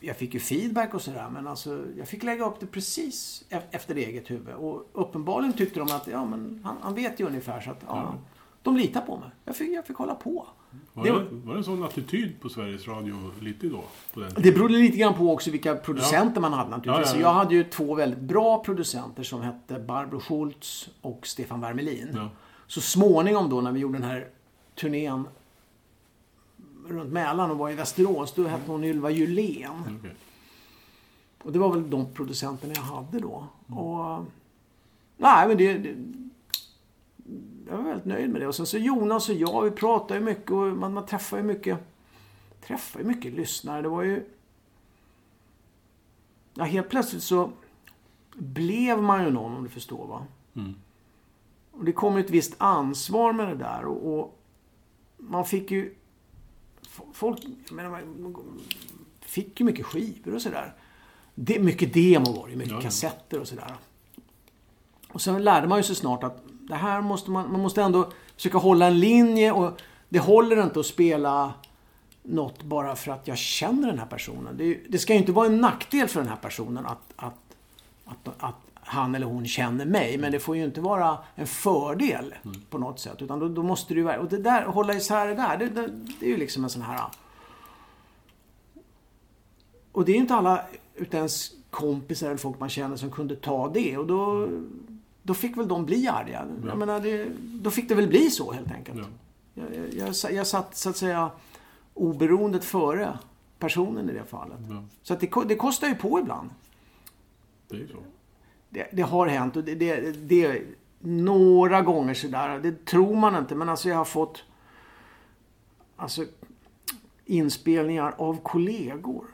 jag fick ju feedback och sådär. Men alltså, jag fick lägga upp det precis efter eget huvud. Och uppenbarligen tyckte de att ja, men han vet ju ungefär. Så att, ja. De litar på mig. Jag fick hålla på. Var det en sån attityd på Sveriges Radio lite då? På den tiden? Det berodde lite grann på också vilka producenter man hade naturligtvis. Så jag hade ju 2 väldigt bra producenter som hette Barbro Schultz och Stefan Vermelin. Ja. Så småningom då när vi gjorde den här turnén runt Mälaren och var i Västerås, då hette hon Ylva Julén. Okay. Och det var väl de producenterna jag hade då. Och, nej, men jag var väldigt nöjd med det. Och sen så Jonas och jag, vi pratade ju mycket och man träffade ju mycket lyssnare. Det var ju... Ja, helt plötsligt så blev man ju någon, om du förstår, va? Mm. Och det kom ju ett visst ansvar med det där. Och man fick ju... Folk, jag menar, man fick ju mycket skivor och sådär. Mycket demo var det, mycket kassetter och sådär. Och sen lärde man ju så snart att det här måste man måste ändå försöka hålla en linje, och det håller inte att spela något bara för att jag känner den här personen. Det ska ju inte vara en nackdel för den här personen att han eller hon känner mig, men det får ju inte vara en fördel på något sätt, utan då måste det ju vara, och det där, hålla isär det där, det är ju liksom en sån här, och det är ju inte alla utan ens kompisar eller folk man känner som kunde ta det, och då fick väl de bli arga. Jag menar, då fick det väl bli så helt enkelt. Ja. Jag satt så att säga oberoendet före personen i det fallet. Ja. Så att det kostar ju på ibland. Det är så. Det har hänt, och det några gånger sådär. Det tror man inte, men alltså jag har fått inspelningar av kollegor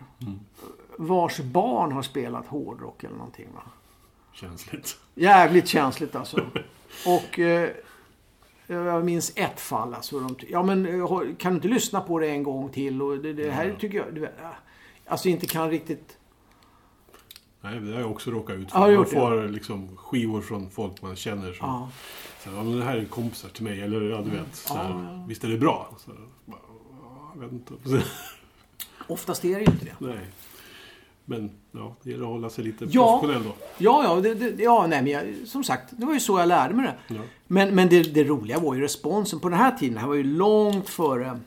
vars barn har spelat hårdrock eller någonting, va? Känsligt. Jävligt känsligt alltså. Och jag minns ett fall alltså. Kan du inte lyssna på det en gång till? Och det här tycker jag... Alltså inte kan riktigt... Nej, det har jag också råkat ut för. Man får liksom skivor från folk man känner som... Ja. Så, men det här är kompisar till mig, eller du vet. Så här, visst är det bra? Så, bara, jag vet inte. Oftast är det ju inte det. Nej. Men det gäller att hålla sig lite professionell då. Som sagt, det var ju så jag lärde mig det. Ja. Men det roliga var ju responsen på den här tiden. Det här var ju långt före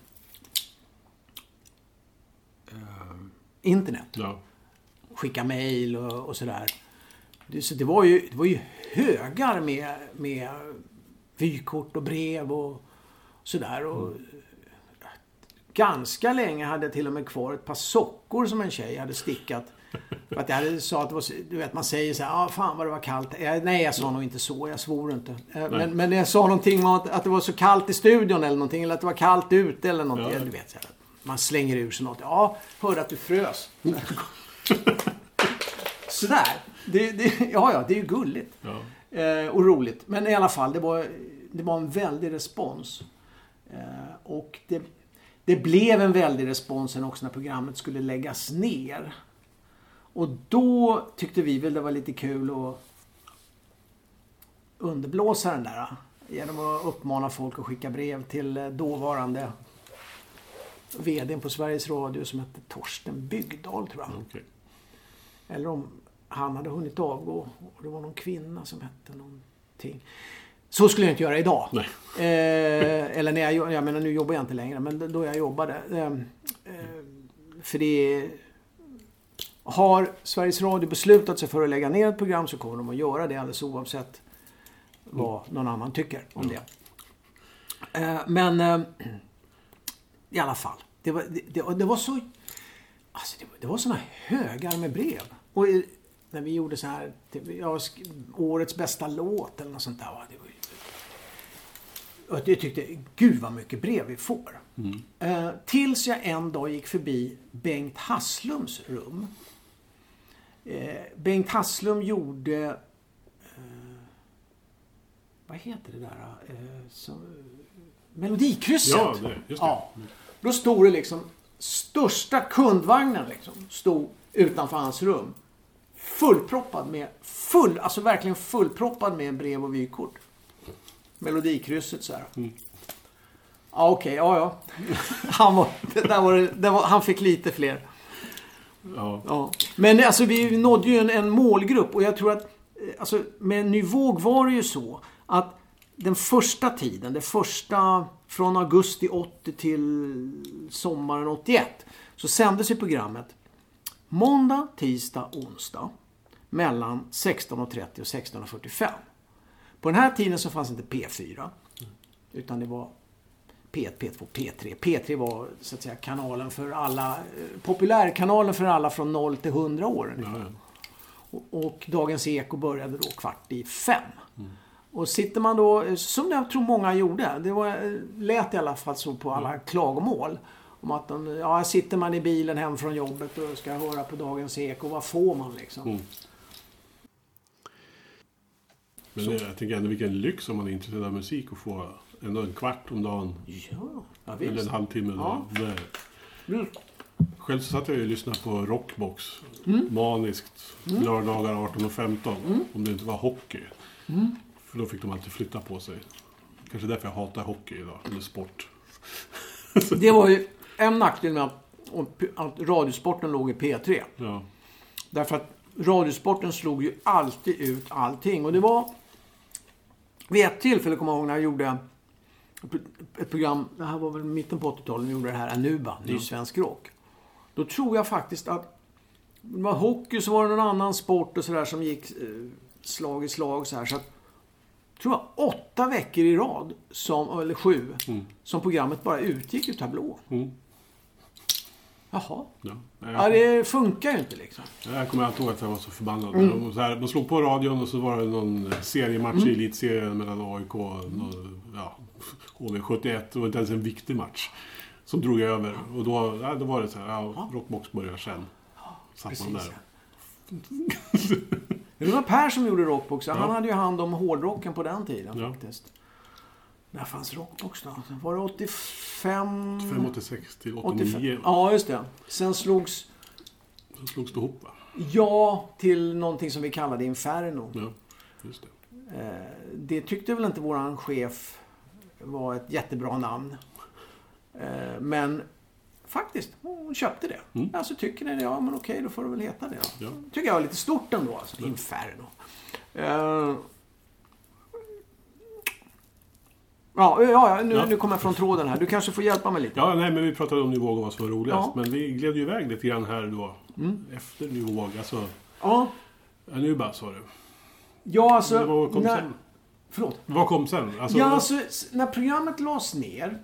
internet. Ja. Skicka mejl och sådär. Så det var ju högar med vykort och brev och sådär. Och ganska länge hade jag till och med kvar ett par sockor som en tjej hade stickat. För att jag hade sa att det var, du vet, man säger så här, fan vad det var kallt. Nej, jag sa nog inte så, jag svor inte. Men jag sa någonting om att det var så kallt i studion eller någonting, eller att det var kallt ute eller någonting. Ja. Du vet, så här, man slänger ur sig något. Ja, hörde att du frös. Sådär. Det är ju gulligt. Ja. Och roligt. Men i alla fall, det var en väldig respons. Och det blev en väldig respons sen också när programmet skulle läggas ner. Och då tyckte vi väl det var lite kul att underblåsa den där. Genom att uppmana folk att skicka brev till dåvarande vdn på Sveriges Radio som hette Torsten Bygdahl, tror jag. Okay. Eller om han hade hunnit avgå. Och det var någon kvinna som hette någonting. Så skulle jag inte göra idag. Eller när jag menar, nu jobbar jag inte längre, men då jag jobbade. För det är... Har Sveriges Radio beslutat sig för att lägga ner ett program så kommer de att göra det alldeles oavsett vad någon annan tycker om det. Men i alla fall, det var så... Alltså det var såna högar med brev. Och när vi gjorde så här, årets bästa låt eller något sånt där. Det tyckte, gud vad mycket brev vi får. Mm. Tills jag en dag gick förbi Bengt Hasslums rum. Bengt Hasslum gjorde... vad heter det där? Melodikrysset. Ja, just det. Ja. Då stod det liksom... Största kundvagnen liksom stod utanför hans rum. Verkligen fullproppad med brev och vykort. Melodikrysset så här. Mm. Ja, okej, ja. Han fick lite fler. Ja. Men alltså vi nådde ju en målgrupp, och jag tror att alltså med Ny Våg var det ju så att den första tiden, från augusti 80 till sommaren 81, så sändes ju programmet måndag, tisdag, onsdag mellan 16.30 och 16.45. På den här tiden så fanns inte P4, utan det var P1, P2, P3. P3 var så att säga kanalen för alla, populärkanalen för alla från 0 till 100 år. Mm. Och Dagens Eko började då 16:45. Mm. Och sitter man då, som jag tror många gjorde, det var, lät i alla fall så på alla klagomål. Om att sitter man i bilen hem från jobbet och ska höra på Dagens Eko, vad får man liksom? Mm. Men jag tänker ändå vilken lyx om man är intresserad av musik och får ändå en kvart om dagen. Ja, eller en halvtimme. Ja. Själv så satt jag ju och lyssnade på Rockbox, maniskt, lördagar 18:15, om det inte var hockey. Mm. För då fick de alltid flytta på sig. Kanske därför jag hatar hockey idag. Eller sport. Det var ju en nackdel med att radiosporten låg i P3. Ja. Därför att radiosporten slog ju alltid ut allting. Och det var... Vid ett tillfälle kommer jag ihåg när jag gjorde ett program. Det här var väl mitten på 80-talet. Vi gjorde det här Anuba. Ny svensk rock. Då tror jag faktiskt att... Med hockey så var det någon annan sport och sådär som gick slag i slag. Så att... tror jag 8 veckor i rad, eller 7, som programmet bara utgick ur tablå. Mm. Jaha. Ja, det funkar ju inte liksom. Jag kommer alltid ihåg att jag var så förbannad. De slog på radion och så var det någon seriematch i elitserien mellan AIK och HV71. Det var inte ens en viktig match som drog över. Och då var det så här, Rockbox börjar sen. Satt man där. Det var Per som gjorde Rockbox. Han hade ju hand om hårdrocken på den tiden faktiskt. När fanns Rockbox då? Var det 85, 86 till 89? 85. Ja, just det. Sen slogs det ihop, va? Ja, till någonting som vi kallade Inferno. Ja, just det. Det tyckte väl inte våran chef var ett jättebra namn. Men... Faktiskt, hon köpte det. Alltså tycker ni det, men okej, då får du väl heta det. Ja. Tycker jag var lite stort ändå, alltså. Inferno. Nu kommer jag från tråden här. Du kanske får hjälpa mig lite. Ja, nej, men vi pratade om Ny Våg och vad som var roligast. Ja. Men vi gled ju iväg lite grann här då. Efter Ny Våg, alltså. Ja. Anuba, sa du. Ja, alltså. Vad kom sen? Förlåt? Vad kom sen? Alltså, när programmet lades ner...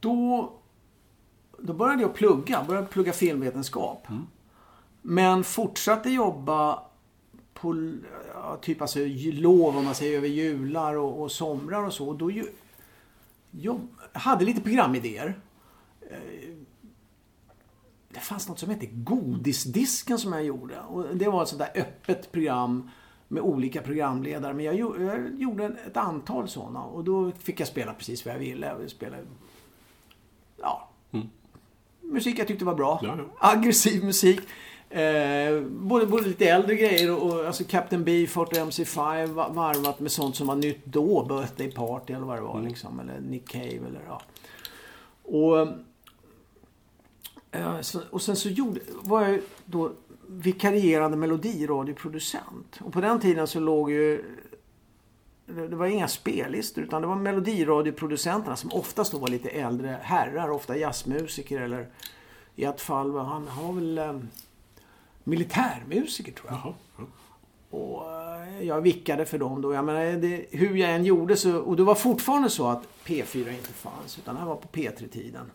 Då började jag plugga filmvetenskap. Men fortsatte jobba på lov, om man säger, över jular och somrar och så. Och då jag hade lite programidéer. Det fanns något som hette Godisdisken som jag gjorde. Och det var ett sådant där öppet program med olika programledare. Men jag gjorde ett antal sådana. Och då fick jag spela precis vad jag ville. Jag spelade... musik jag tyckte var bra. Ja. Aggressiv musik. Både lite äldre grejer och alltså Captain Beefheart och MC5 varvat med sånt som var nytt då. Birthday Party eller vad det var liksom. Eller Nick Cave eller Och sen så var jag då vikarierande melodiradioproducent. Och på den tiden så låg ju... Det var inga spellistor, utan det var melodiradioproducenterna som oftast då var lite äldre herrar, ofta jazzmusiker eller i ett fall. Han har väl militärmusiker tror jag. Jaha. Ja. Och jag vickade för dem då. Jag menar, hur jag än gjorde så... Och det var fortfarande så att P4 inte fanns. Utan det här var på P3-tiden.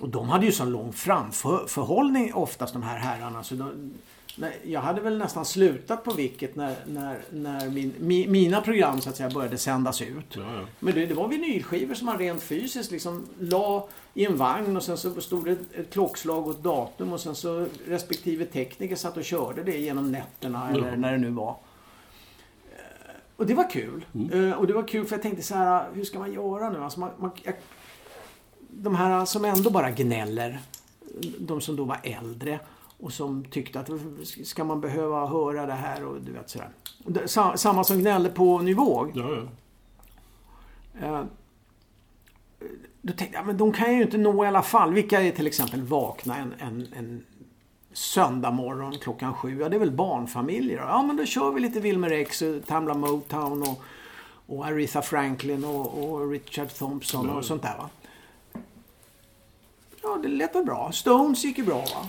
Och de hade ju så lång framförhållning oftast, de här herrarna. Så jag hade väl nästan slutat på vilket när mina program så att säga började sändas ut. Ja, ja. Men det var vinylskivor som man rent fysiskt liksom la i en vagn och sen så stod det ett klockslag och ett datum och sen så respektive tekniker satt och körde det genom nätterna eller när det nu var. Och det var kul. Mm. Och det var kul för jag tänkte så här, hur ska man göra nu? Alltså de här som ändå bara gnäller, de som då var äldre och som tyckte att ska man behöva höra det här och du vet sådär. Samma som gnällde på Ny Våg. Ja, ja. Då tänkte jag, men de kan ju inte nå i alla fall. Vilka är till exempel vakna en söndag morgon klockan 7? Ja, det är väl barnfamiljer. Ja, men då kör vi lite Wilmer X och Tamla Motown och Aretha Franklin och Richard Thompson och sånt där va. Ja, det lät väl bra. Stones gick ju bra va.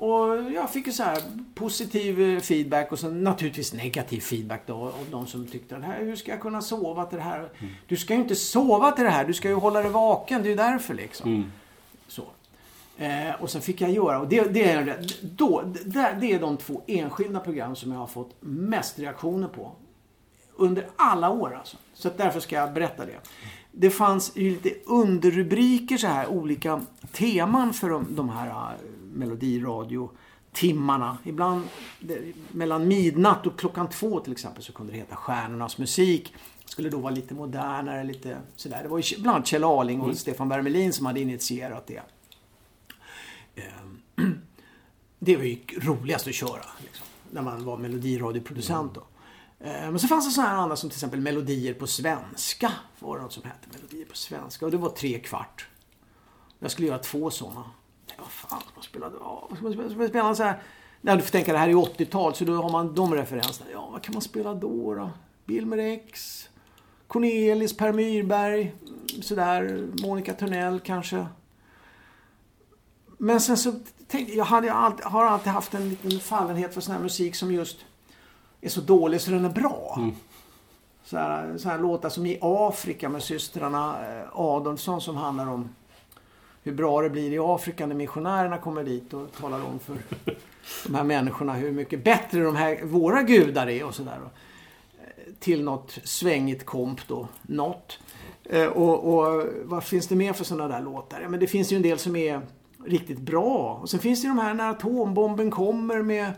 Och jag fick ju så här positiv feedback och sen naturligtvis negativ feedback då av de som tyckte att hur ska jag kunna sova till det här? Du ska ju inte sova till det här, du ska ju hålla dig vaken, det är ju därför liksom. Mm. Så. Och sen fick jag göra, och det är de två enskilda program som jag har fått mest reaktioner på under alla år alltså. Så därför ska jag berätta det. Det fanns ju lite underrubriker så här, olika teman för de här melodiradio-timmarna. Ibland mellan midnatt och klockan 2 till exempel så kunde det heta Stjärnornas musik. Det skulle då vara lite modernare, lite sådär. Det var ju bland Kjell Alinge och Stefan Vermelin som hade initierat det. Det var ju roligast att köra liksom, när man var melodiradioproducent då. Men så fanns det sådana här andra som till exempel melodier på svenska. Var det något som hette melodier på svenska? Och det var 3/4. Jag skulle göra 2 sådana. Vad fan ska man spela då? Ska man spela så här? Nej, du får tänka, det här är 80-tal så då har man de referenserna. Ja, vad kan man spela då? Bilmer X, Cornelis, Per Myrberg, sådär, Monica Törnell kanske. Men sen så tänkte jag, har alltid haft en liten fallenhet för sån här musik som just är så dålig så den är bra. Mm. Så här låtar som i Afrika med systrarna Adolfsson som handlar om hur bra det blir i Afrika när missionärerna kommer dit och talar om för de här människorna hur mycket bättre de här våra gudar är och sådär. Till något svängigt komp då, något. Och vad finns det mer för sådana där låtar? Men det finns ju en del som är riktigt bra. Och sen finns det de här när atombomben kommer med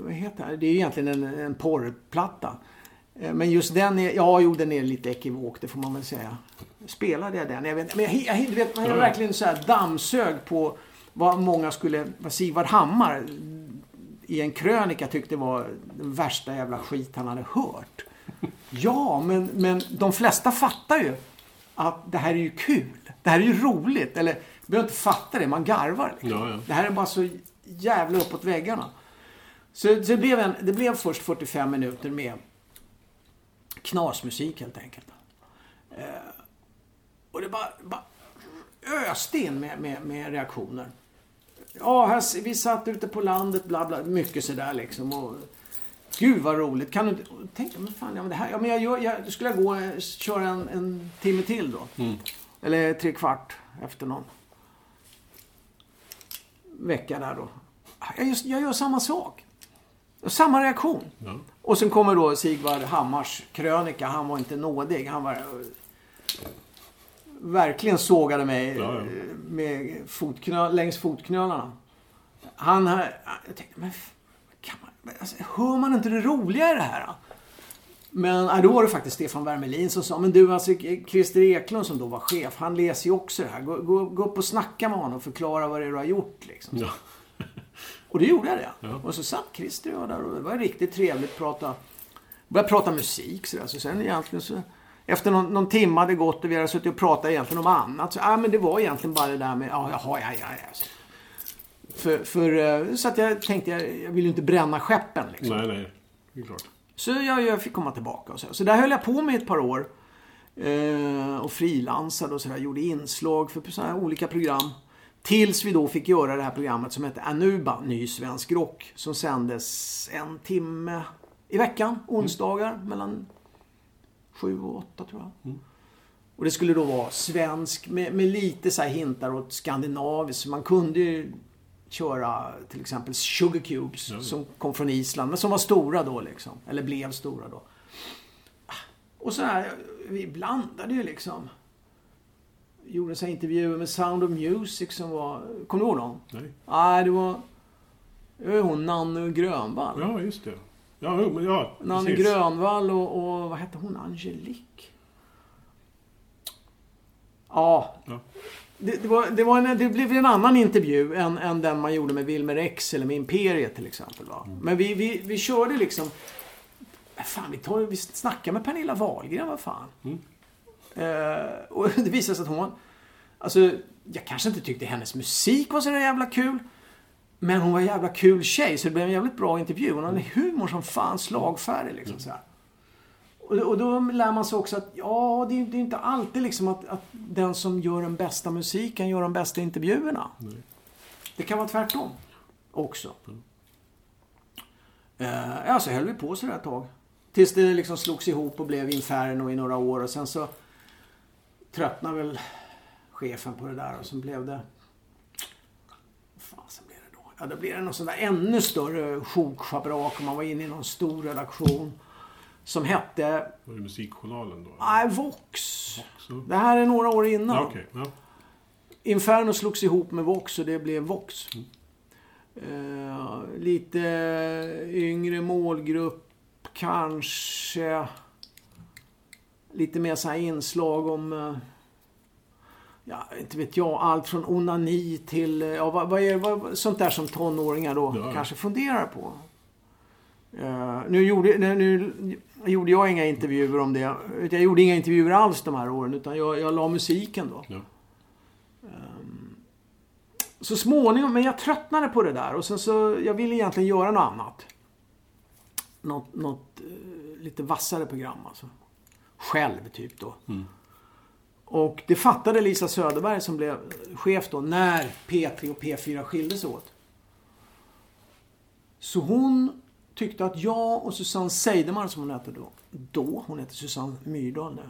vad heter det? Det är ju egentligen en porrplatta. Men just den är, den är lite ekivok, det får man väl säga. Spelade jag den? Jag vet, men jag vet, man verkligen så här dammsög på vad Sigvard Hammar i en krönika tyckte var den värsta jävla skit han hade hört. Ja, men de flesta fattar ju att det här är ju kul. Det här är ju roligt. Eller, man behöver inte fatta det, man garvar. Liksom. Ja, ja. Det här är bara så jävla uppåt väggarna. Så det blev först 45 minuter med knasmusik helt enkelt. Och det bara öste in med reaktioner. Ja, vi satt ute på landet, bla bla, mycket sådär liksom. Och, gud vad roligt. Kan du inte... Tänk, men fan, ja, men det här... Ja, men jag skulle gå och köra en timme till då. Mm. Eller 3/4 efter någon vecka där då. Jag gör samma sak. Samma reaktion. Ja. Och sen kommer då Sigvard Hammars krönika. Han var inte nådig. Han var... verkligen sågade mig med längs fotknölarna. Jag tänkte, men hör man inte det roliga i det här? Då? Men då var det faktiskt Stefan Vermelin som sa, men du, alltså Christer Eklund som då var chef, han läser ju också det här. Gå upp och snacka med honom och förklara vad det är du har gjort. Liksom. Ja. Och det gjorde jag det. Ja. Och så satt Christer och där och det var riktigt trevligt att börja prata musik. Så sen egentligen så... Efter någon timme hade gått och vi hade suttit och pratat egentligen om annat. Så, men det var egentligen bara det där med, ja. För så att jag tänkte, jag vill ju inte bränna skeppen liksom. Nej, det är klart. Så jag fick komma tillbaka och så där höll jag på med ett par år. och frilansade och sådär, gjorde inslag för sådana här olika program. Tills vi då fick göra det här programmet som hette Anuba, ny svensk rock, som sändes en timme i veckan, onsdagar, mellan 7 och 8 tror jag. Mm. Och det skulle då vara svensk med lite så här hintar åt skandinaviskt. Man kunde ju köra till exempel Sugar Cubes som kom från Island, men som var stora då liksom, eller blev stora då. Och så här, vi blandade ju liksom. Gjorde så här intervjuer med Sound of Music som var... Kommer du ihåg någon? Nej. Nej, det var... hon Nanne Grönvall. Ja, just det. Ja, Nanne Grönvall och vad hette hon? Angelique. Ja. Ja. Det blev en annan intervju än den man gjorde med Wilmer X eller med Imperiet till exempel. Va? Mm. Men vi körde liksom... Fan, vi snackar med Pernilla Wahlgren, vad fan. Mm. Och det visade sig att hon... Alltså, jag kanske inte tyckte hennes musik var så jävla kul. Men hon var en jävla kul tjej, så det blev en jävligt bra intervju. Hon hade humor som fan, slagfärdig liksom så här. Och då lär man sig också att ja, det är inte alltid liksom att den som gör den bästa musiken gör de bästa intervjuerna. Nej. Det kan vara tvärtom också. Mm. Ja, så höll vi på så där ett tag. Tills det liksom slogs ihop och blev Inferno i några år. Och sen så tröttnade väl chefen på det där. Och sen blev det... Vad fan så blev det då? Ja, då blev det någon sån där ännu större sjokschabrak. Och man var inne i någon stor redaktion som hette... Var det Musikjournalen då? Nej, Vox. Det här är några år innan. Ja, okay. Ja. Inferno slogs ihop med Vox och det blev Vox. Mm. Lite yngre målgrupp. Kanske lite mer så här inslag om, ja, inte vet jag, allt från onani till, ja, vad är sånt där som tonåringar då kanske funderar på. Nu gjorde jag inga intervjuer om det. Jag gjorde inga intervjuer alls de här åren, utan jag la musiken då. Ja. Så småningom, men jag tröttnade på det där och sen så, jag ville egentligen göra något annat. Något lite vassare program alltså. Själv typ då. Mm. Och det fattade Lisa Söderberg som blev chef då när P3 och P4 skildes åt. Så hon tyckte att jag och Susanne Seidemann som hon hette då, hon hette Susanne Myrdal nu,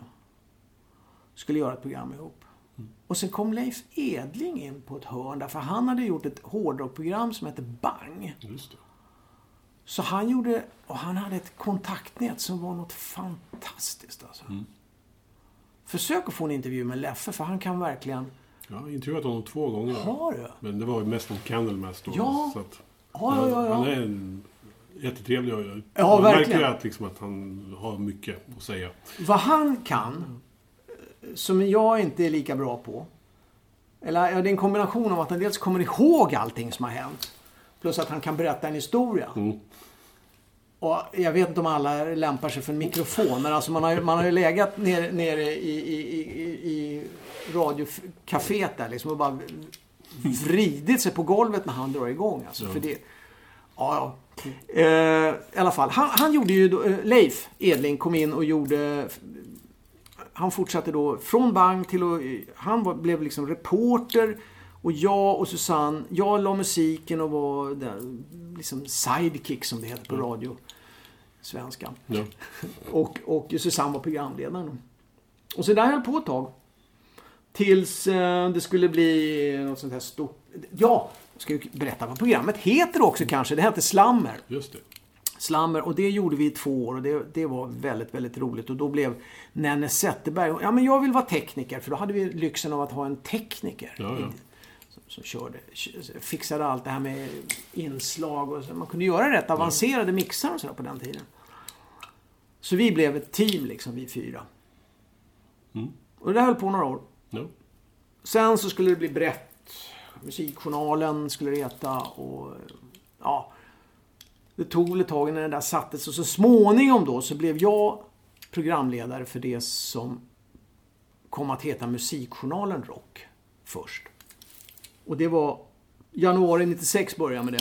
skulle göra ett program ihop. Mm. Och sen kom Leif Edling in på ett hörn där, för han hade gjort ett hårdrockprogram som hette Bang. Just det. Så han gjorde, och han hade ett kontaktnät som var något fantastiskt alltså. Mm. Försök att få en intervju med Leffe, för han kan verkligen... Ja, jag har intervjuat honom 2 gånger. Har du? Men det var ju mest om Candlemass då. Ja. Så att, ja. Han är en jättetrevlig och man verkligen märker liksom att han har mycket att säga. Vad han kan, som jag inte är lika bra på, eller ja, det är en kombination av att han dels kommer ihåg allting som har hänt, plus att han kan berätta en historia. Mm. Och jag vet inte om alla lämpar sig för en mikrofon. Men alltså man har ju legat nere i radiokaféet där liksom, och bara vridit sig på golvet när han drar igång. Alltså, för det, ja. I alla fall. Han gjorde ju då, Leif Edling kom in och gjorde... Han fortsatte då från Bang till... blev liksom reporter... Och jag och Susanne, jag la musiken och var där, liksom sidekick som det heter på radio svenska. Ja. och Susanne var programledaren. Och så där höll på ett tag. Tills det skulle bli något sånt här stort... Ja, jag ska ju berätta vad programmet heter också kanske. Det hette Slammer. Just det. Slammer, och det gjorde vi i 2 år och det var väldigt, väldigt roligt. Och då blev Nenne Zetterberg... Ja, men jag vill vara tekniker, för då hade vi lyxen av att ha en tekniker. Ja. Som fixade allt det här med inslag och så. Man kunde göra rätt avancerade mixar och sådär på den tiden. Så vi blev ett team liksom, vi 4. Mm. Och det höll på några år. Ja. Sen så skulle det bli brett. Musikjournalen skulle reta och ja. Det tog ett tag innan det där sattes. Och så småningom då så blev jag programledare för det som kom att heta Musikjournalen Rock först. Och det var januari 96 började med det.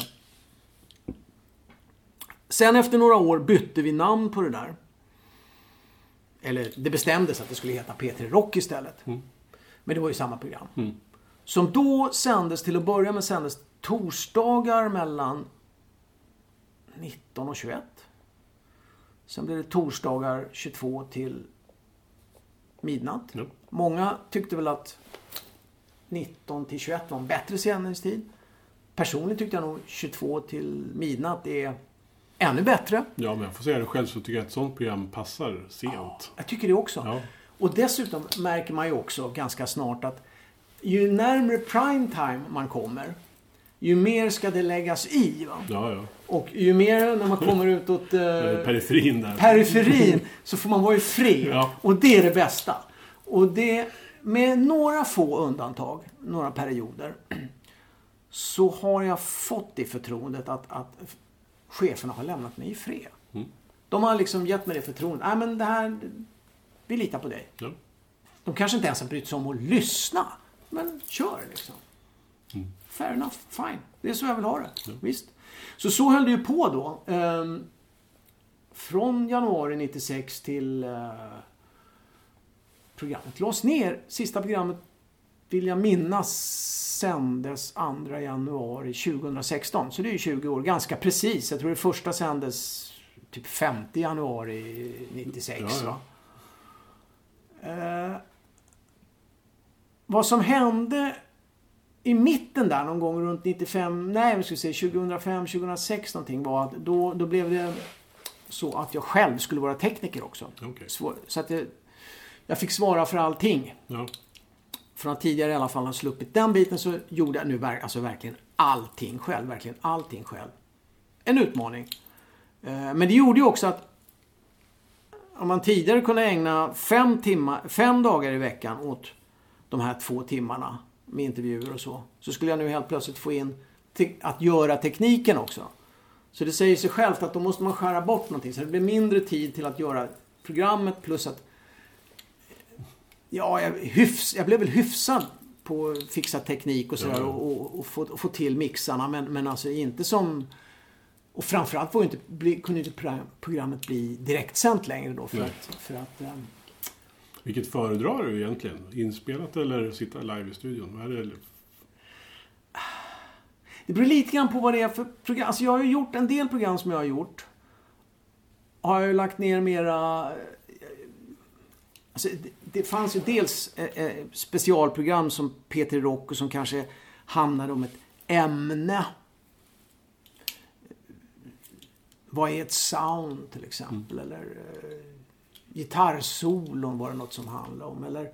Sen efter några år bytte vi namn på det där. eller det bestämdes att det skulle heta P3 Rock istället. Mm. Men det var ju samma program. Mm. Som då sändes, till att börja med sändes torsdagar mellan 19 och 21. Sen blev det torsdagar 22 till midnatt. Mm. Många tyckte väl att 19 till 21 var en bättre sändningstid. Personligen tyckte jag nog 22 till midnatt är ännu bättre. Ja, men jag får säga det själv, så tycker jag att ett sånt program passar sent. Ja, jag tycker det också. Ja. Och dessutom märker man ju också ganska snart att ju närmare primetime man kommer, ju mer ska det läggas i. Va? Ja, ja. Och ju mer när man kommer utåt periferin så får man vara i fred. Ja. Och det är det bästa. Och det, med några få undantag, några perioder, så har jag fått det förtroendet att cheferna har lämnat mig i fred. Mm. De har liksom gett mig det förtroendet. Nej, men det här, vi litar på dig. Ja. De kanske inte ens har brytt sig om att lyssna. Men kör liksom. Mm. Fair enough, fine. Det är så jag vill ha det. Ja. Visst. Så höll det ju på då. Från januari 96 till programmet lades ner. Sista programmet, vill jag minnas, sändes 2 januari 2016. Så det är ju 20 år, ganska precis. Jag tror det första sändes typ 5 januari 96. Ja, ja. Va? Vad som hände i mitten där någon gång runt 2005-2006 någonting var att då blev det så att jag själv skulle vara tekniker också. Okay. Så att jag fick svara för allting. Ja. Från tidigare i alla fall har sluppit den biten, så gjorde jag nu verkligen allting själv. Verkligen allting själv. En utmaning. Men det gjorde ju också att om man tidigare kunde ägna 5 dagar i veckan åt de här 2 timmarna med intervjuer och så skulle jag nu helt plötsligt få in att göra tekniken också. Så det säger sig självt att då måste man skära bort någonting. Så det blir mindre tid till att göra programmet, plus att ja, jag blev väl hyfsad på att fixa teknik och sådär, och få till mixarna, men alltså inte som, och framförallt kunde inte programmet bli direktsänt längre då för att vilket föredrar du egentligen? Inspelat eller sitta live i studion? Vad är det? Det beror lite grann på vad det är för program. Alltså jag har ju gjort en del program som jag har gjort. Har jag ju lagt ner mera. Alltså det fanns ju dels specialprogram som P3 Rock och som kanske handlade om ett ämne. Vad är ett sound till exempel? Eller gitarrsolon var det något som handlade om. Eller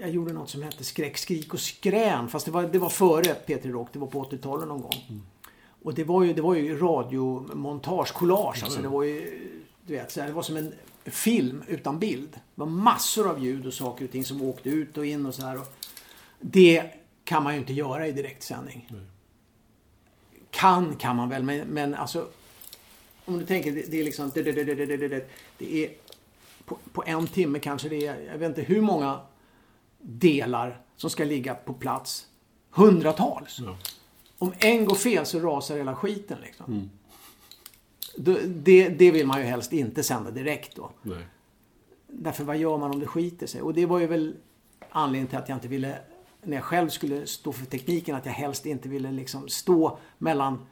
jag gjorde något som hette Skräck, skrik och skrän. Fast det var före P3 Rock. Det var på 80-talet någon gång. Mm. Och det var ju radiomontage, collage. Alltså det var ju, du vet, det var som en film utan bild. Det var massor av ljud och saker och ting som åkte ut och in och så här. Det kan man ju inte göra i direktsändning. Mm. Kan man väl, men alltså om du tänker, det är liksom det är på en timme kanske det är, jag vet inte hur många delar som ska ligga på plats, hundratals. Ja. Om en går fel så rasar hela skiten liksom. Mm. Det vill man ju helst inte sända direkt då. Nej. Därför vad gör man om det skiter sig? Och det var ju väl anledningen till att jag inte ville, när jag själv skulle stå för tekniken, att jag helst inte ville liksom stå mellan.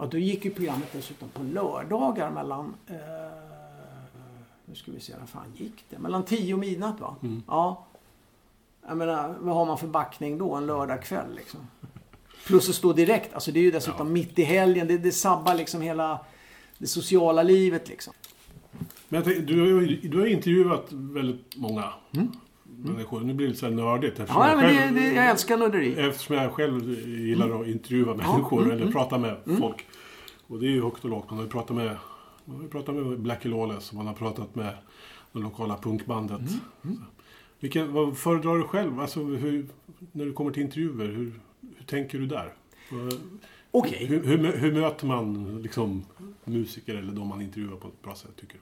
Ja, då gick ju programmet dessutom på lördagar mellan, nu ska vi se, vad fan gick det? Mellan 10 och midnatt, va? Mm. Ja. Jag menar, vad har man för backning då en lördagkväll liksom? Plus att stå direkt, alltså det är ju dessutom mitt i helgen, det sabbar liksom hela det sociala livet liksom. Men jag tänkte, du har intervjuat väldigt många människor, nu blir det lite så här nördigt. Ja, men jag älskar nörderi. Eftersom jag själv gillar att intervjua människor eller prata med folk. Och det är ju högt och lågt, man har ju pratat med Black Lawless, man har pratat med det lokala punkbandet. Vad föredrar du själv, alltså, när du kommer till intervjuer, hur tänker du där? Okay. Hur möter man liksom musiker eller de man intervjuar på ett bra sätt, tycker du?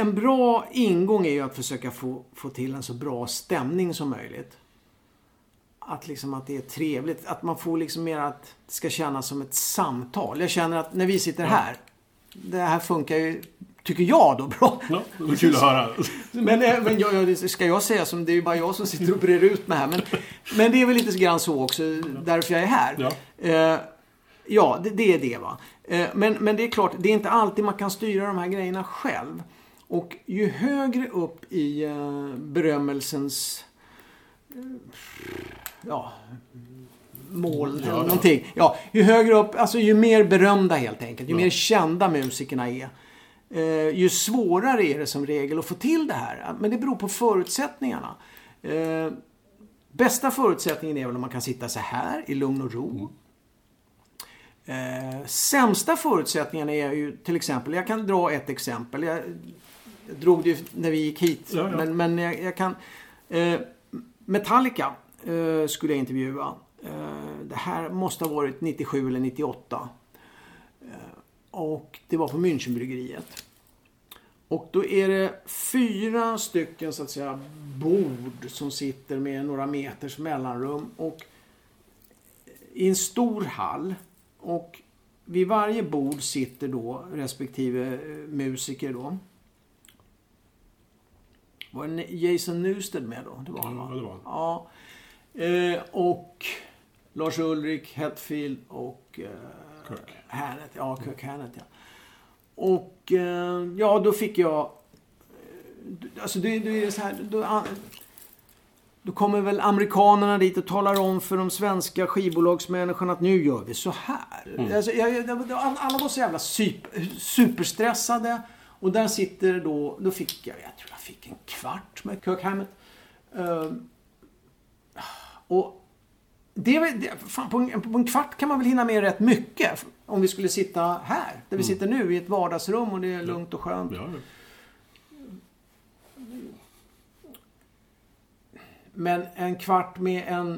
En bra ingång är ju att försöka få till en så bra stämning som möjligt. Att liksom att det är trevligt, att man får liksom mer att det ska kännas som ett samtal. Jag känner att när vi sitter här, det här funkar ju Tycker jag då, bra. Ja, det var kul att höra. Men jag, ska jag säga som det är ju bara jag som sitter och brer ut med här. Men det är väl lite grann så också, därför jag är här. Ja, det är det va. Men det är klart, det är inte alltid man kan styra de här grejerna själv. Och ju högre upp i berömmelsens mål eller någonting. Ja, ju högre upp, alltså ju mer berömda helt enkelt, ju mer kända musikerna är. Ju svårare är det som regel att få till det här. Men det beror på förutsättningarna. Bästa förutsättningen är väl om man kan sitta så här i lugn och ro. Sämsta förutsättningarna är ju till exempel, jag kan dra ett exempel. Jag drog det ju när vi gick hit. Ja. Men jag kan... Metallica skulle jag intervjua. Det här måste ha varit 97 eller 98. Och det var på Münchenbryggeriet. Och då är det 4 stycken så att säga bord som sitter med några meters mellanrum. Och i en stor hall. Och vid varje bord sitter då respektive musiker då. Var det Jason Newsted med då? Det var han va? Ja. Och Lars Ulrik, Hetfield och... Härnet, ja, Kirk Härnet, ja. Och då fick jag, alltså det är så här, då kommer väl amerikanerna dit och talar om för de svenska skivbolagsmänniskorna att nu gör vi så här. Alltså, alla var så jävla superstressade och där sitter då fick jag fick en kvart med Kirk Hammett. Och på en kvart kan man väl hinna med rätt mycket om vi skulle sitta här där vi sitter nu i ett vardagsrum och det är lugnt och skönt. Ja. Men en kvart med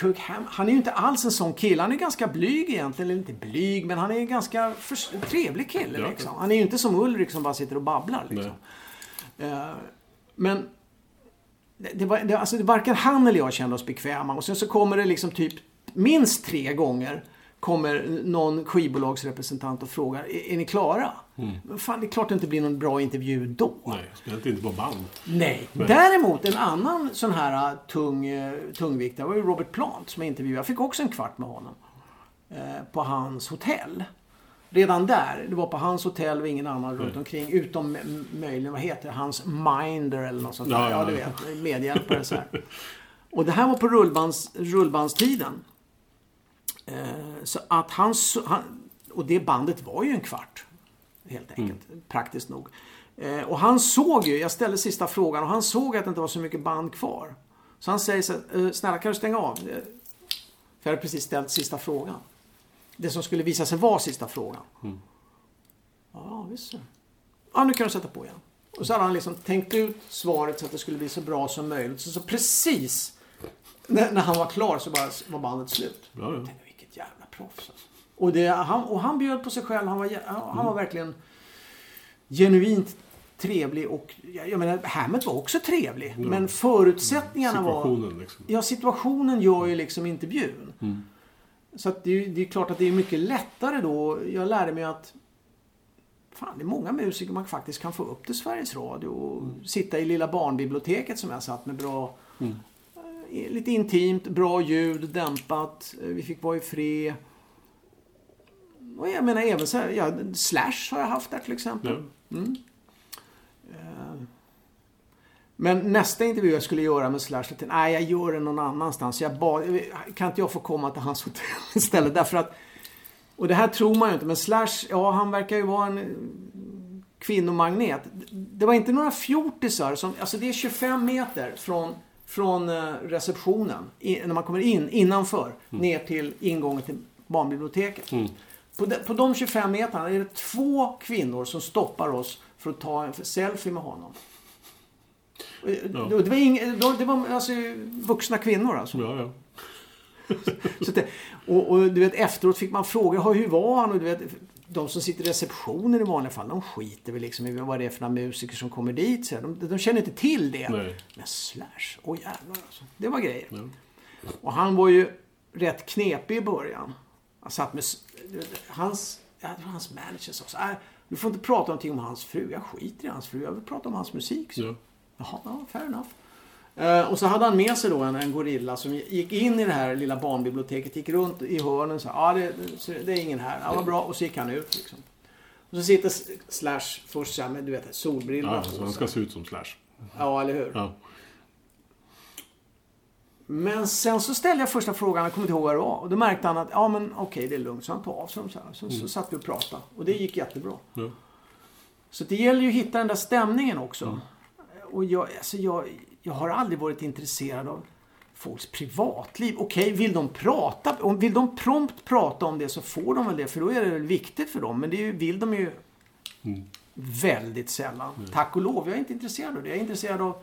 Kirk Hammett, han är ju inte alls en sån kille, han är ganska blyg egentligen, eller inte blyg, men han är en ganska trevlig kille liksom. Han är ju inte som Ulrik som bara sitter och babblar liksom. Men det varken han eller jag kände oss bekväma. Och sen så kommer det liksom typ minst 3 gånger kommer någon skivbolagsrepresentant och frågar, är ni klara? Men fan, det är klart det inte blir någon bra intervju då. Nej, spelar inte på band. Nej. Men däremot en annan sån här tungviktare var ju Robert Plant som jag intervjuade. Jag fick också en kvart med honom på hans hotell. Redan där, det var på hans hotell och ingen annan runt omkring, utom möjligen, vad heter det, hans Minder eller något sånt där. Ja, du vet, medhjälpare så här. Och det här var på rullbandstiden. Så att han, och det bandet var ju en kvart, helt enkelt, praktiskt nog. Och han såg ju, jag ställde sista frågan, och han såg att det inte var så mycket band kvar. Så han säger så här, snälla kan du stänga av? För jag hade precis ställt sista frågan. Det som skulle visa sig var sista frågan. Ja, visst. Ja, nu kan du sätta på igen. Och så hade han liksom tänkt ut svaret så att det skulle bli så bra som möjligt. Så precis när han var klar så bara var bandet slut. Ja, ja. Jag tänkte, vilket jävla proffs. Alltså. Och han bjöd på sig själv. Han var verkligen genuint trevlig. Och jag menar, Hammett var också trevlig. Ja. Men förutsättningarna situationen, liksom. Ja, situationen gör ju liksom intervjun. Så att det är klart att det är mycket lättare då. Jag lärde mig att det är många musiker man faktiskt kan få upp till Sveriges Radio och sitta i lilla barnbiblioteket som jag satt med bra, lite intimt, bra ljud, dämpat. Vi fick vara i fred. Och jag menar även så här, Slash har jag haft där till exempel. Men nästa intervju jag skulle göra med Slash, nej, jag gör det någon annanstans. Jag bad, kan inte jag få komma till hans hotell istället? Därför att, och det här tror man ju inte, men Slash, han verkar ju vara en kvinnomagnet. Det var inte några fjortisar som, alltså det är 25 meter från receptionen, när man kommer in, innanför, ner till ingången till barnbiblioteket. På de 25 meterna är det 2 kvinnor som stoppar oss för att ta en selfie med honom. Det var alltså vuxna kvinnor alltså. Ja. Så det, och du vet, efteråt fick man fråga hur var han, och du vet, de som sitter i receptionen i vanliga fall, de skiter väl liksom i vad det är för några musiker som kommer dit, så de känner inte till det. Nej. Men Slash, jävlar alltså. Det var grejer. Ja. Och han var ju rätt knepig i början. Han satt med hans manager sa så här, Du får inte prata någonting om hans fru. Jag skiter i hans fru. Jag vill prata om hans musik. Så. Mm. Jaha, no, fair enough. Och så hade han med sig då en gorilla som gick in i det här lilla barnbiblioteket, gick runt i hörnen så här, det är ingen här, var bra, och så gick han ut liksom. Och så sitter Slash först så här med, du vet, solbrillor. Ja, så han ska se ut som Slash. Ja, eller hur? Ja. Men sen så ställde jag första frågan, jag kommer inte ihåg vad det var, och då märkte han att, ja men okej, det är lugnt, så han tog av sig dem så här, så satt vi och pratade, och det gick jättebra. Ja. Så det gäller ju att hitta den där stämningen också. Mm. Och jag har aldrig varit intresserad av folks privatliv. Okej, vill de prompt prata om det så får de väl det. För då är det väl viktigt för dem. Men det är ju, vill de ju väldigt sällan. Mm. Tack och lov, jag är inte intresserad av det. Jag är intresserad av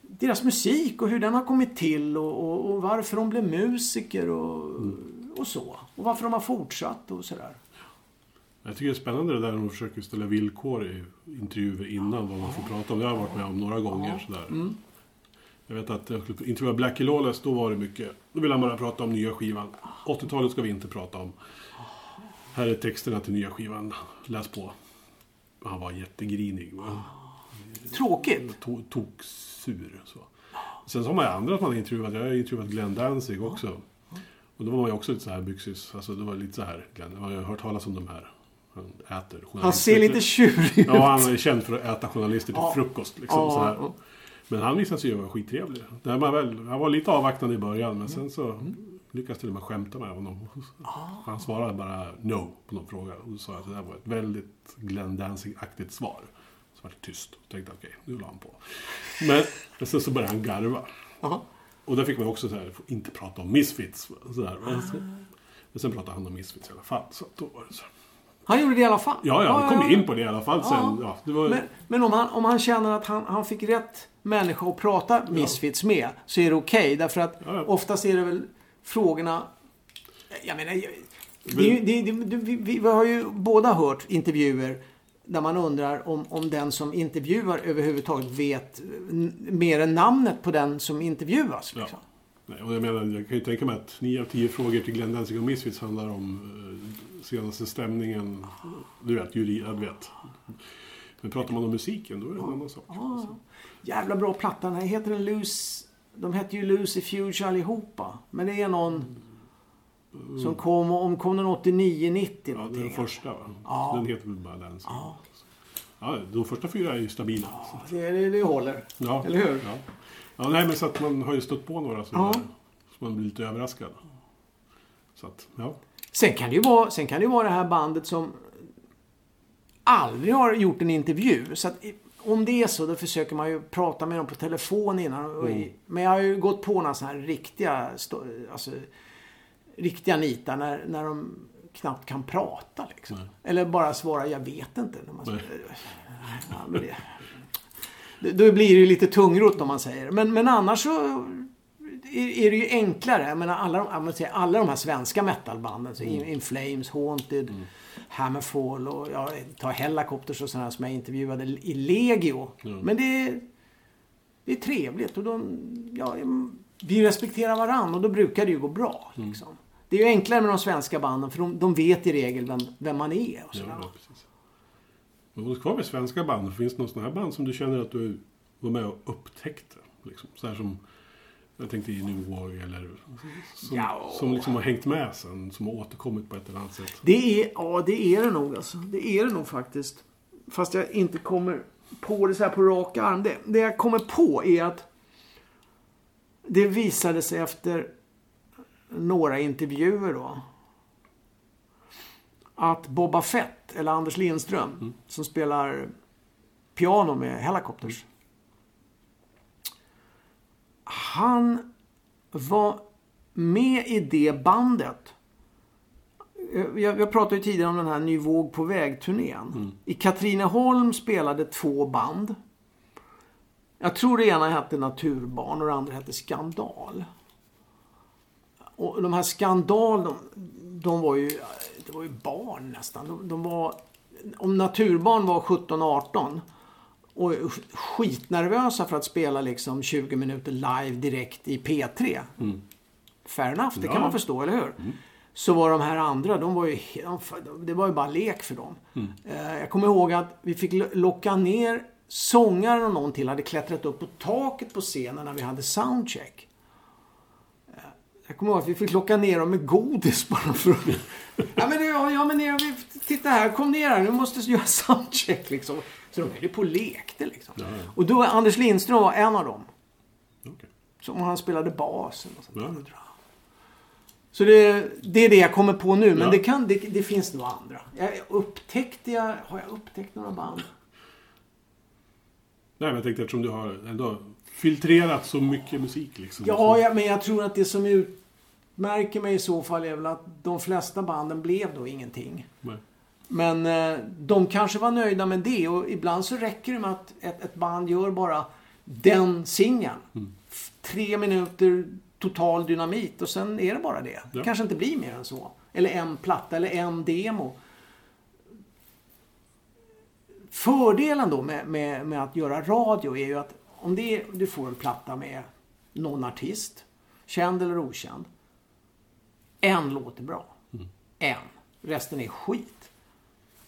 deras musik och hur den har kommit till. Och varför de blev musiker och så. Och varför de har fortsatt och sådär. Jag tycker det är spännande det där när de försöker ställa villkor i intervjuer innan vad man får prata om. Det har jag varit med om några gånger. Sådär. Mm. Jag vet att jag skulle intervjua Blackie Lawless, då var det mycket. Då ville han bara prata om nya skivan. 80-talet ska vi inte prata om. Här är texterna till nya skivan. Läs på. Han var jättegrinig. Va? Tråkigt. Toksur. Så. Sen så har man andra att man intervjuat. Jag har intervjuat Glenn Danzig också. Och då var jag också lite så här byxis. Alltså det var lite så här Glenn. Jag har hört talas om de här. Han äter han ser lite tjurig ut. Ja, han är känd för att äta journalister till frukost. Liksom, så här. Men han visade sig ju vara skittrevlig. Han var lite avvaktande i början. Men sen så lyckades till och med skämta med honom. Han svarade bara no på någon fråga. Och då sa jag att det där var ett väldigt Glenn Danzig-aktigt svar. Så var det tyst. Och tänkte okej, nu la han på. Men sen så började han garva. Och där fick man också så här, inte prata om Misfits. Så där. Men sen pratade han om Misfits i alla fall. Så då var det så. Han gjorde det i alla fall. Ja, han kom in på det i alla fall. Sen, ja, det var... Men om han känner att han fick rätt människa att prata Misfits med, så är det okej. Därför att oftast är det väl frågorna... Jag menar, vi har ju båda hört intervjuer där man undrar om den som intervjuar överhuvudtaget vet mer än namnet på den som intervjuas. Liksom. Ja. Nej, och jag kan ju tänka mig att 9 av 10 frågor till Glenn Danzig och Misfits handlar om... senaste stämningen, du vet, jag vet. Men pratar man om musiken, då är det en annan sak. Jävla bra plattan här. Heter den Loose? De heter ju Loose Fuge allihopa. Men det är någon som kom den 89-90. Ja, den första va? Ja. Den heter väl bara den. Ja, de första 4 är ju stabila. Ja, det håller. Ja. Eller hur? Ja, nej men så att man har ju stött på några som man blir lite överraskad. Så att, ja. Sen kan det ju vara det här bandet som aldrig har gjort en intervju. Så att om det är så, då försöker man ju prata med dem på telefon innan. Men jag har ju gått på några sådana här riktiga nitar när de knappt kan prata. Liksom. Eller bara svara, jag vet inte. När man säger, då blir det ju lite tungrot om man säger. Men annars så... är det ju enklare. Jag menar, alla de här svenska metalbanden, så In Flames, Haunted, Hammerfall och ta Helicopters och sådana här som jag intervjuade i Legio. Men det är trevligt och vi respekterar varandra och då brukar det ju gå bra. Liksom. Det är ju enklare med de svenska banden för de vet i regel vem man är. Och sådär. Ja, precis. Men vad kvar med svenska banden? Finns det någon sån här band som du känner att du var med och upptäckte? Liksom? Så här som jag tänkte i New War eller som liksom har hängt med sen, som har återkommit på ett eller annat sätt. Det är det nog faktiskt. Fast jag inte kommer på det så här på rak arm. Det jag kommer på är att det visade sig efter några intervjuer då att Boba Fett eller Anders Lindström som spelar piano med Helicopters. Han var med i det bandet. Jag pratade ju tidigare om den här Ny Våg på väg-turnén. I Katrineholm spelade 2 band. Jag tror det ena hette Naturbarn och det andra hette Skandal. Och de här Skandal, det var ju barn nästan. Om Naturbarn var 17-18... och skitnervösa för att spela liksom 20 minuter live direkt i P3. Fair enough, det kan man förstå, eller hur? så var de här andra, det var ju bara lek för dem. Jag kommer ihåg att vi fick locka ner sångaren och någon till hade klättrat upp på taket på scenen när vi hade soundcheck. Jag kommer ihåg att vi fick locka ner dem med godis bara för att... titta här, kom ner här, nu måste vi göra soundcheck liksom. Så de höll på och lekte liksom. Ja, ja. Och då Anders Lindström var en av dem. Okay. Som han spelade basen och sånt där. Ja. Så det är det jag kommer på nu, men ja. det finns nog andra. Har jag upptäckt några band? Nej, men jag tänkte eftersom du har ändå filtrerat så mycket musik liksom. Ja, men jag tror att det som utmärker mig i så fall är väl att de flesta banden blev då ingenting. Nej. Men de kanske var nöjda med det, och ibland så räcker det med att ett band gör bara den singeln. 3 minuter total dynamit och sen är det bara det. Ja. Kanske inte blir mer än så. Eller en platta eller en demo. Fördelen då med att göra radio är ju att om du får en platta med någon artist, känd eller okänd, en låter bra. Resten är skit.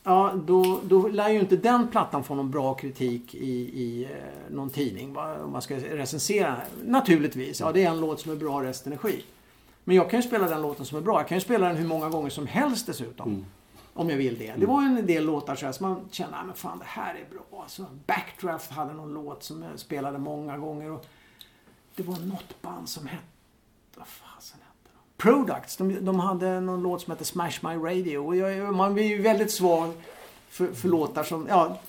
Ja, då lär ju inte den plattan få någon bra kritik i någon tidning. Om man ska recensera. Naturligtvis. Ja, det är en låt som är bra, resten är skit. Men jag kan ju spela den låten som är bra. Jag kan ju spela den hur många gånger som helst dessutom. Om jag vill det. Det var ju en del låtar så här som man kände, men fan, det här är bra. Så Backdraft hade någon låt som jag spelade många gånger. Och det var något band som hette... Vad fasen hette de? Products. De hade någon låt som hette Smash My Radio. Och man blir ju väldigt svag för låtar som... Ja,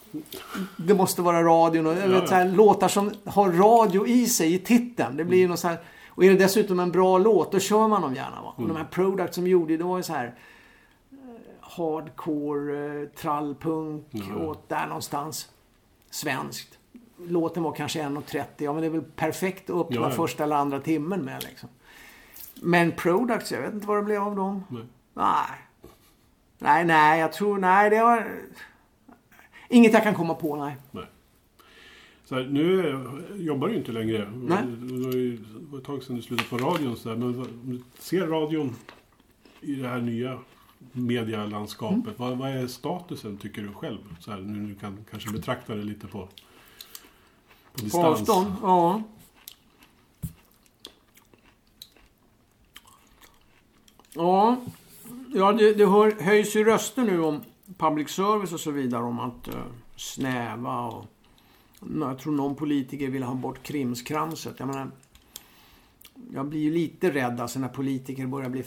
det måste vara radion. Och, vet, så här, låtar som har radio i sig i titeln. Det blir ju någon så här... Och är det dessutom en bra låt, då kör man dem gärna. Va? De här Products som gjorde, det var ju så här... hardcore, trallpunk åt där någonstans. Svenskt. Låten var kanske 1:30. Ja, men det är väl perfekt att öppna första eller andra timmen med liksom. Men Products, jag vet inte vad det blev av dem. Nej, jag tror... Nej, det var... Inget jag kan komma på, nej. Så här, nu jobbar du inte längre. Nej. Det var ett tag sedan du slutade på radion. Så här, men om du ser radion i det här nya... medielandskapet. Vad är statusen, tycker du själv? Så här, nu kan du kanske betrakta det lite på distans. Avstånd, ja. Ja, det höjs ju röster nu om public service och så vidare, om att snäva och... Jag tror någon politiker vill ha bort krimskramset. Jag menar, jag blir ju lite rädd alltså när politiker börjar bli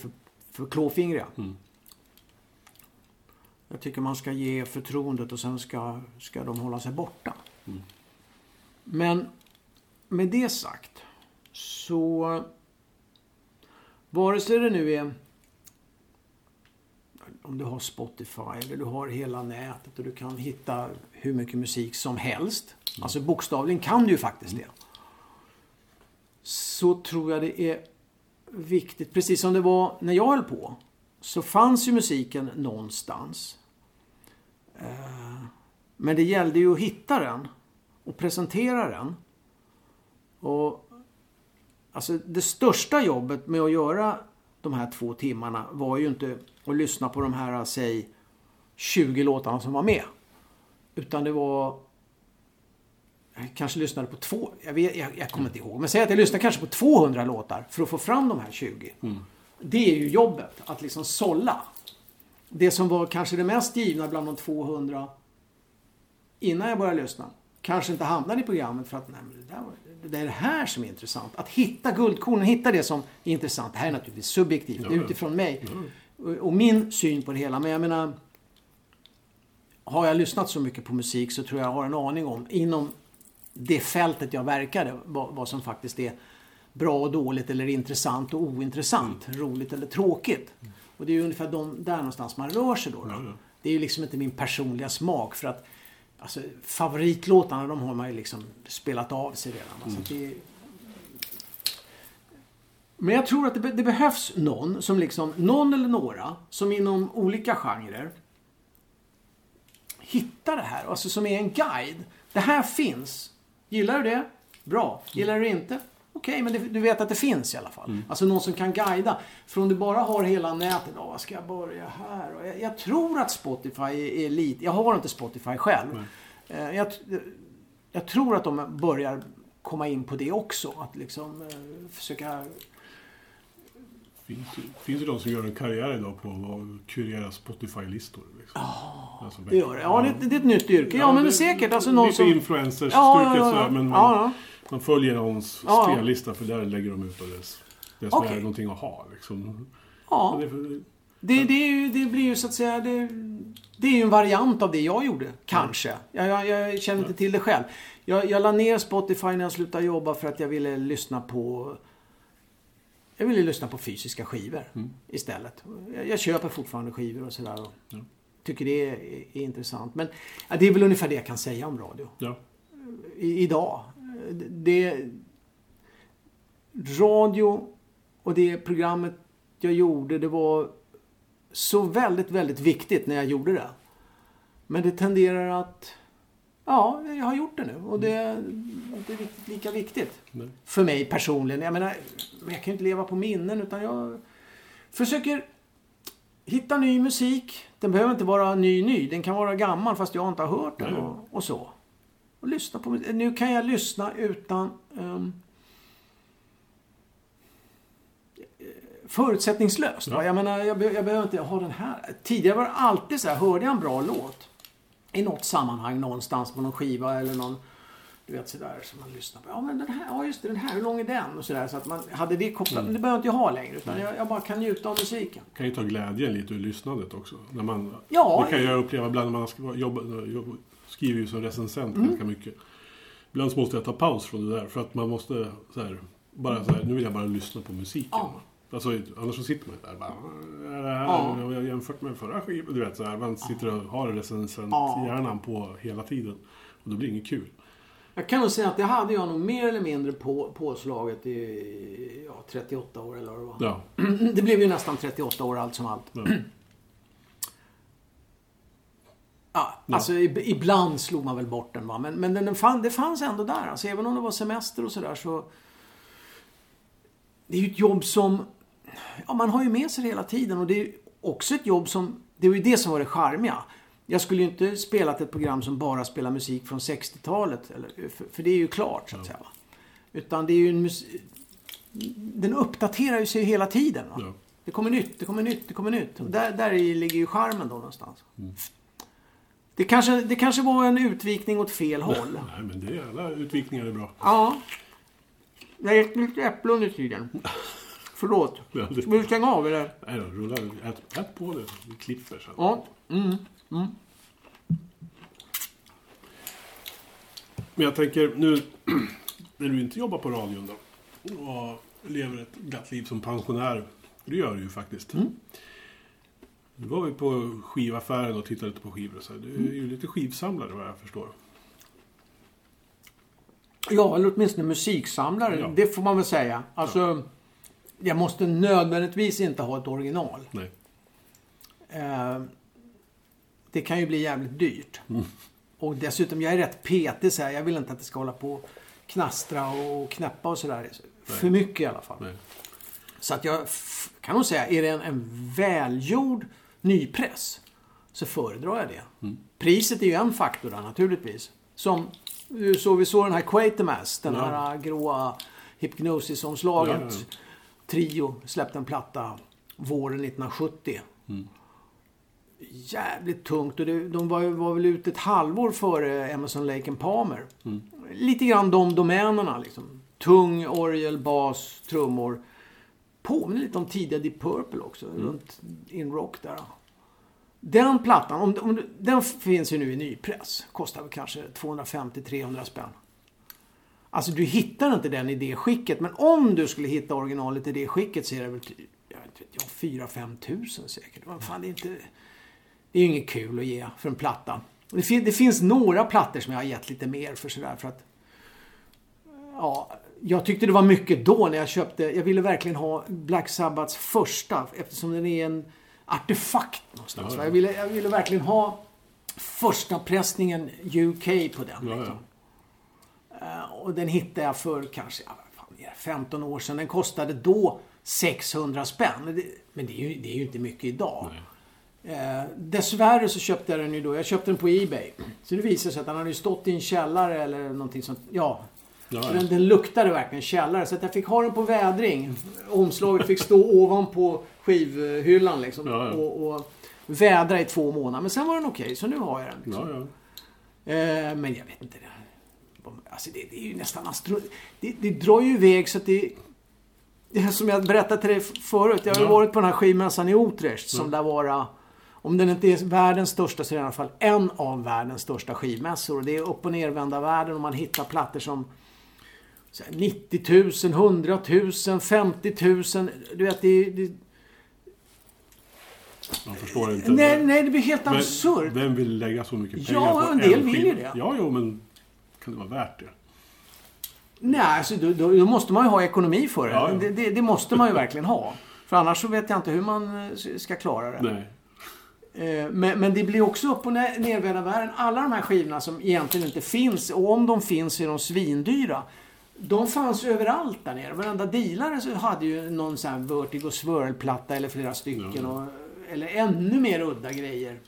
för klåfingriga. Jag tycker man ska ge förtroendet och sen ska de hålla sig borta. Men med det sagt, så vare sig det nu är om du har Spotify eller du har hela nätet och du kan hitta hur mycket musik som helst, alltså bokstavligen kan du ju faktiskt det, så tror jag det är viktigt, precis som det var när jag höll på. Så fanns ju musiken någonstans. Men det gällde ju att hitta den. Och presentera den. Och alltså det största jobbet med att göra de här 2 timmarna var ju inte att lyssna på de här, säg, 20 låtarna som var med. Utan det var... Jag kanske lyssnade på 2... Jag kommer inte ihåg. Men säg att jag lyssnade kanske på 200 låtar för att få fram de här 20. Det är ju jobbet, att liksom sålla. Det som var kanske det mest givna bland de 200 innan jag började lyssna. Kanske inte hamnade i programmet för att det är det här som är intressant. Att hitta guldkornen, hitta det som är intressant. Det här är naturligtvis subjektivt, det är utifrån mig och min syn på det hela. Men jag menar, har jag lyssnat så mycket på musik så tror jag har en aning om, inom det fältet jag verkade, vad som faktiskt är bra och dåligt eller intressant och ointressant, roligt eller tråkigt. Och det är ju ungefär där någonstans man rör sig då. Det är ju liksom inte min personliga smak, för att alltså, favoritlåtarna, de har man ju liksom spelat av sig redan. Så det... Men jag tror att det behövs någon som liksom, någon eller några som inom olika genrer hittar det här, alltså som är en guide. Det här finns. Gillar du det? Bra. Gillar du det inte? okej, men du vet att det finns i alla fall. Mm. Alltså någon som kan guida. För om du bara har hela nätet, vad ska jag börja här? Och jag tror att Spotify är lite, jag har inte Spotify själv. Jag tror att de börjar komma in på det också. Att liksom försöka... Finns det de som gör en karriär idag på att kurera Spotify-listor? Liksom? Oh, alltså, det gör det. Ja, det är ett nytt yrke. Ja, men det, säkert. Alltså, någon lite som... influencers sådär, men man följer hans spellista för där lägger de ut det som är någonting att ha. Liksom. Ja, det blir ju så att säga... Det är ju en variant av det jag gjorde, kanske. Jag känner inte till det själv. Jag la ner Spotify när jag slutade jobba för att jag ville lyssna på... Jag ville lyssna på fysiska skivor istället. Jag köper fortfarande skivor och sådär. Och tycker det är intressant. Men det är väl ungefär det jag kan säga om radio. Ja. Idag. Det radio och det programmet jag gjorde, det var så väldigt, väldigt viktigt när jag gjorde det. Men det tenderar att... Ja, jag har gjort det nu. Och det är inte riktigt lika viktigt. Nej. För mig personligen. Jag menar, jag kan ju inte leva på minnen utan jag försöker hitta ny musik. Den behöver inte vara ny. Den kan vara gammal fast jag inte har hört den och så. Och lyssna på musik. Nu kan jag lyssna utan förutsättningslöst. Ja. Jag menar, jag behöver inte ha den här. Tidigare var det alltid så här, hörde jag en bra låt i något sammanhang någonstans på någon skiva eller någon, du vet, sådär som man lyssnar på. Ja, men den här, just det, den här, hur lång är den? Och sådär, så att man hade det kopplat. Men det behöver inte jag ha längre utan jag bara kan njuta av musiken. Kan ju ta glädjen lite ur lyssnandet också. När man, det kan jag uppleva ibland när man jag skriver ju som recensent ganska mycket. Ibland så måste jag ta paus från det där för att man måste såhär, nu vill jag bara lyssna på musiken. Ja. Alltså, annars så sitter man där bara, jag har jämfört med förra skivan, du vet, så här, man sitter och har recensent hjärnan på hela tiden och då blir det inget kul. Jag kan nog säga att det hade jag nog mer eller mindre påslaget i 38 år eller vad det var. Ja. Det blev ju nästan 38 år allt som allt. Ja. Alltså ibland slog man väl bort den, va? Men det fanns ändå där, alltså, även om det var semester och sådär så... Det är ju ett jobb som... Ja, man har ju med sig hela tiden. Och det är också ett jobb som... Det var ju det som var det charmiga. Jag skulle ju inte spela ett program som bara spelar musik från 60-talet. Eller, för det är ju klart, så att säga. Utan det är ju en den uppdaterar ju sig hela tiden. Va? Ja. Det kommer nytt, det kommer nytt, det kommer nytt. Och där ligger ju charmen då någonstans. Mm. Det kanske var en utvikning åt fel håll. Nej, men det är alla utvikningar är bra. Ja. Jag äter lite äpple under tiden. Förlåt. Ska du stänga av eller? Nej då, rulla. Ät på det. Vi klipper så. Ja. Mm. Men jag tänker nu när du inte jobbar på radion då och lever ett glatt liv som pensionär. Det gör du ju faktiskt. Mm. Nu var vi på skivaffären och tittade lite på skivor och så här. Du är ju lite skivsamlare vad jag förstår. Ja, eller åtminstone musiksamlare. Ja. Det får man väl säga. Alltså, jag måste nödvändigtvis inte ha ett original. Nej. Det kan ju bli jävligt dyrt. Mm. Och dessutom, jag är rätt petig så här. Jag vill inte att det ska hålla på knastra och knäppa och sådär. För mycket i alla fall. Nej. Så att jag kan nog säga, är det en välgjord nypress så föredrar jag det. Mm. Priset är ju en faktor där, naturligtvis. Som... Vi såg den här Quatermass, den här gråa Hypnosis-omslaget. Trio släppte en platta våren 1970. Mm. Jävligt tungt. Och de var väl ute ett halvår före Emerson, Lake & Palmer. Mm. Lite grann de domänerna. Liksom. Tung, orgel, bas, trummor. Påminner lite om tidiga Deep Purple också. Mm. Runt In Rock där. Den plattan, den finns ju nu i nypress. Kostar väl kanske 250-300 spänn. Alltså du hittar inte den i det skicket. Men om du skulle hitta originalet i det skicket så är det väl 4-5 tusen säkert. Men fan, det är ju inget kul att ge för en platta. Det finns några plattor som jag har gett lite mer för sådär. För att, jag tyckte det var mycket då när jag köpte. Jag ville verkligen ha Black Sabbaths första eftersom den är en... artefakt någonstans. Ja. Jag ville verkligen ha första pressningen UK på den. Liksom. Och den hittade jag för kanske 15 år sedan. Den kostade då 600 spänn. Men det är ju inte mycket idag. Dessvärre så köpte jag den ju då. Jag köpte den på eBay. Så det visade sig att den hade ju stått i en källare eller någonting sånt. Ja. Den luktade verkligen källare. Så att jag fick ha den på vädring. Omslaget fick stå ovanpå skivhyllan liksom. Och vädra i 2 månader. Men sen var den okej. Så nu har jag den liksom. Men jag vet inte det. Alltså det är ju nästan det drar ju iväg så att det är som jag berättade till dig förut. Jag har varit på den här skivmässan i Utrecht som där vara, om den inte är världens största så är det i alla fall en av världens största skivmässor. Och det är upp- och nervända världen och man hittar plattor som 90 000, 100 000, 50 000. Du vet det man förstår inte. Nej, det blir helt absurrt. Vem vill lägga så mycket pengar på en del vill ju det. Ja, jo, men kan det vara värt det? Nej, alltså, då måste man ju ha ekonomi för det. Ja, ja. Det måste man ju verkligen ha. För annars så vet jag inte hur man ska klara det. Nej. Men det blir också upp- och nervända världen. Alla de här skivorna som egentligen inte finns, och om de finns är de svindyra. De fanns överallt där nere. Varenda dealare så hade ju någon sån här Vörtig och Swirl-platta eller flera stycken. Ja. Eller ännu mer udda grejer.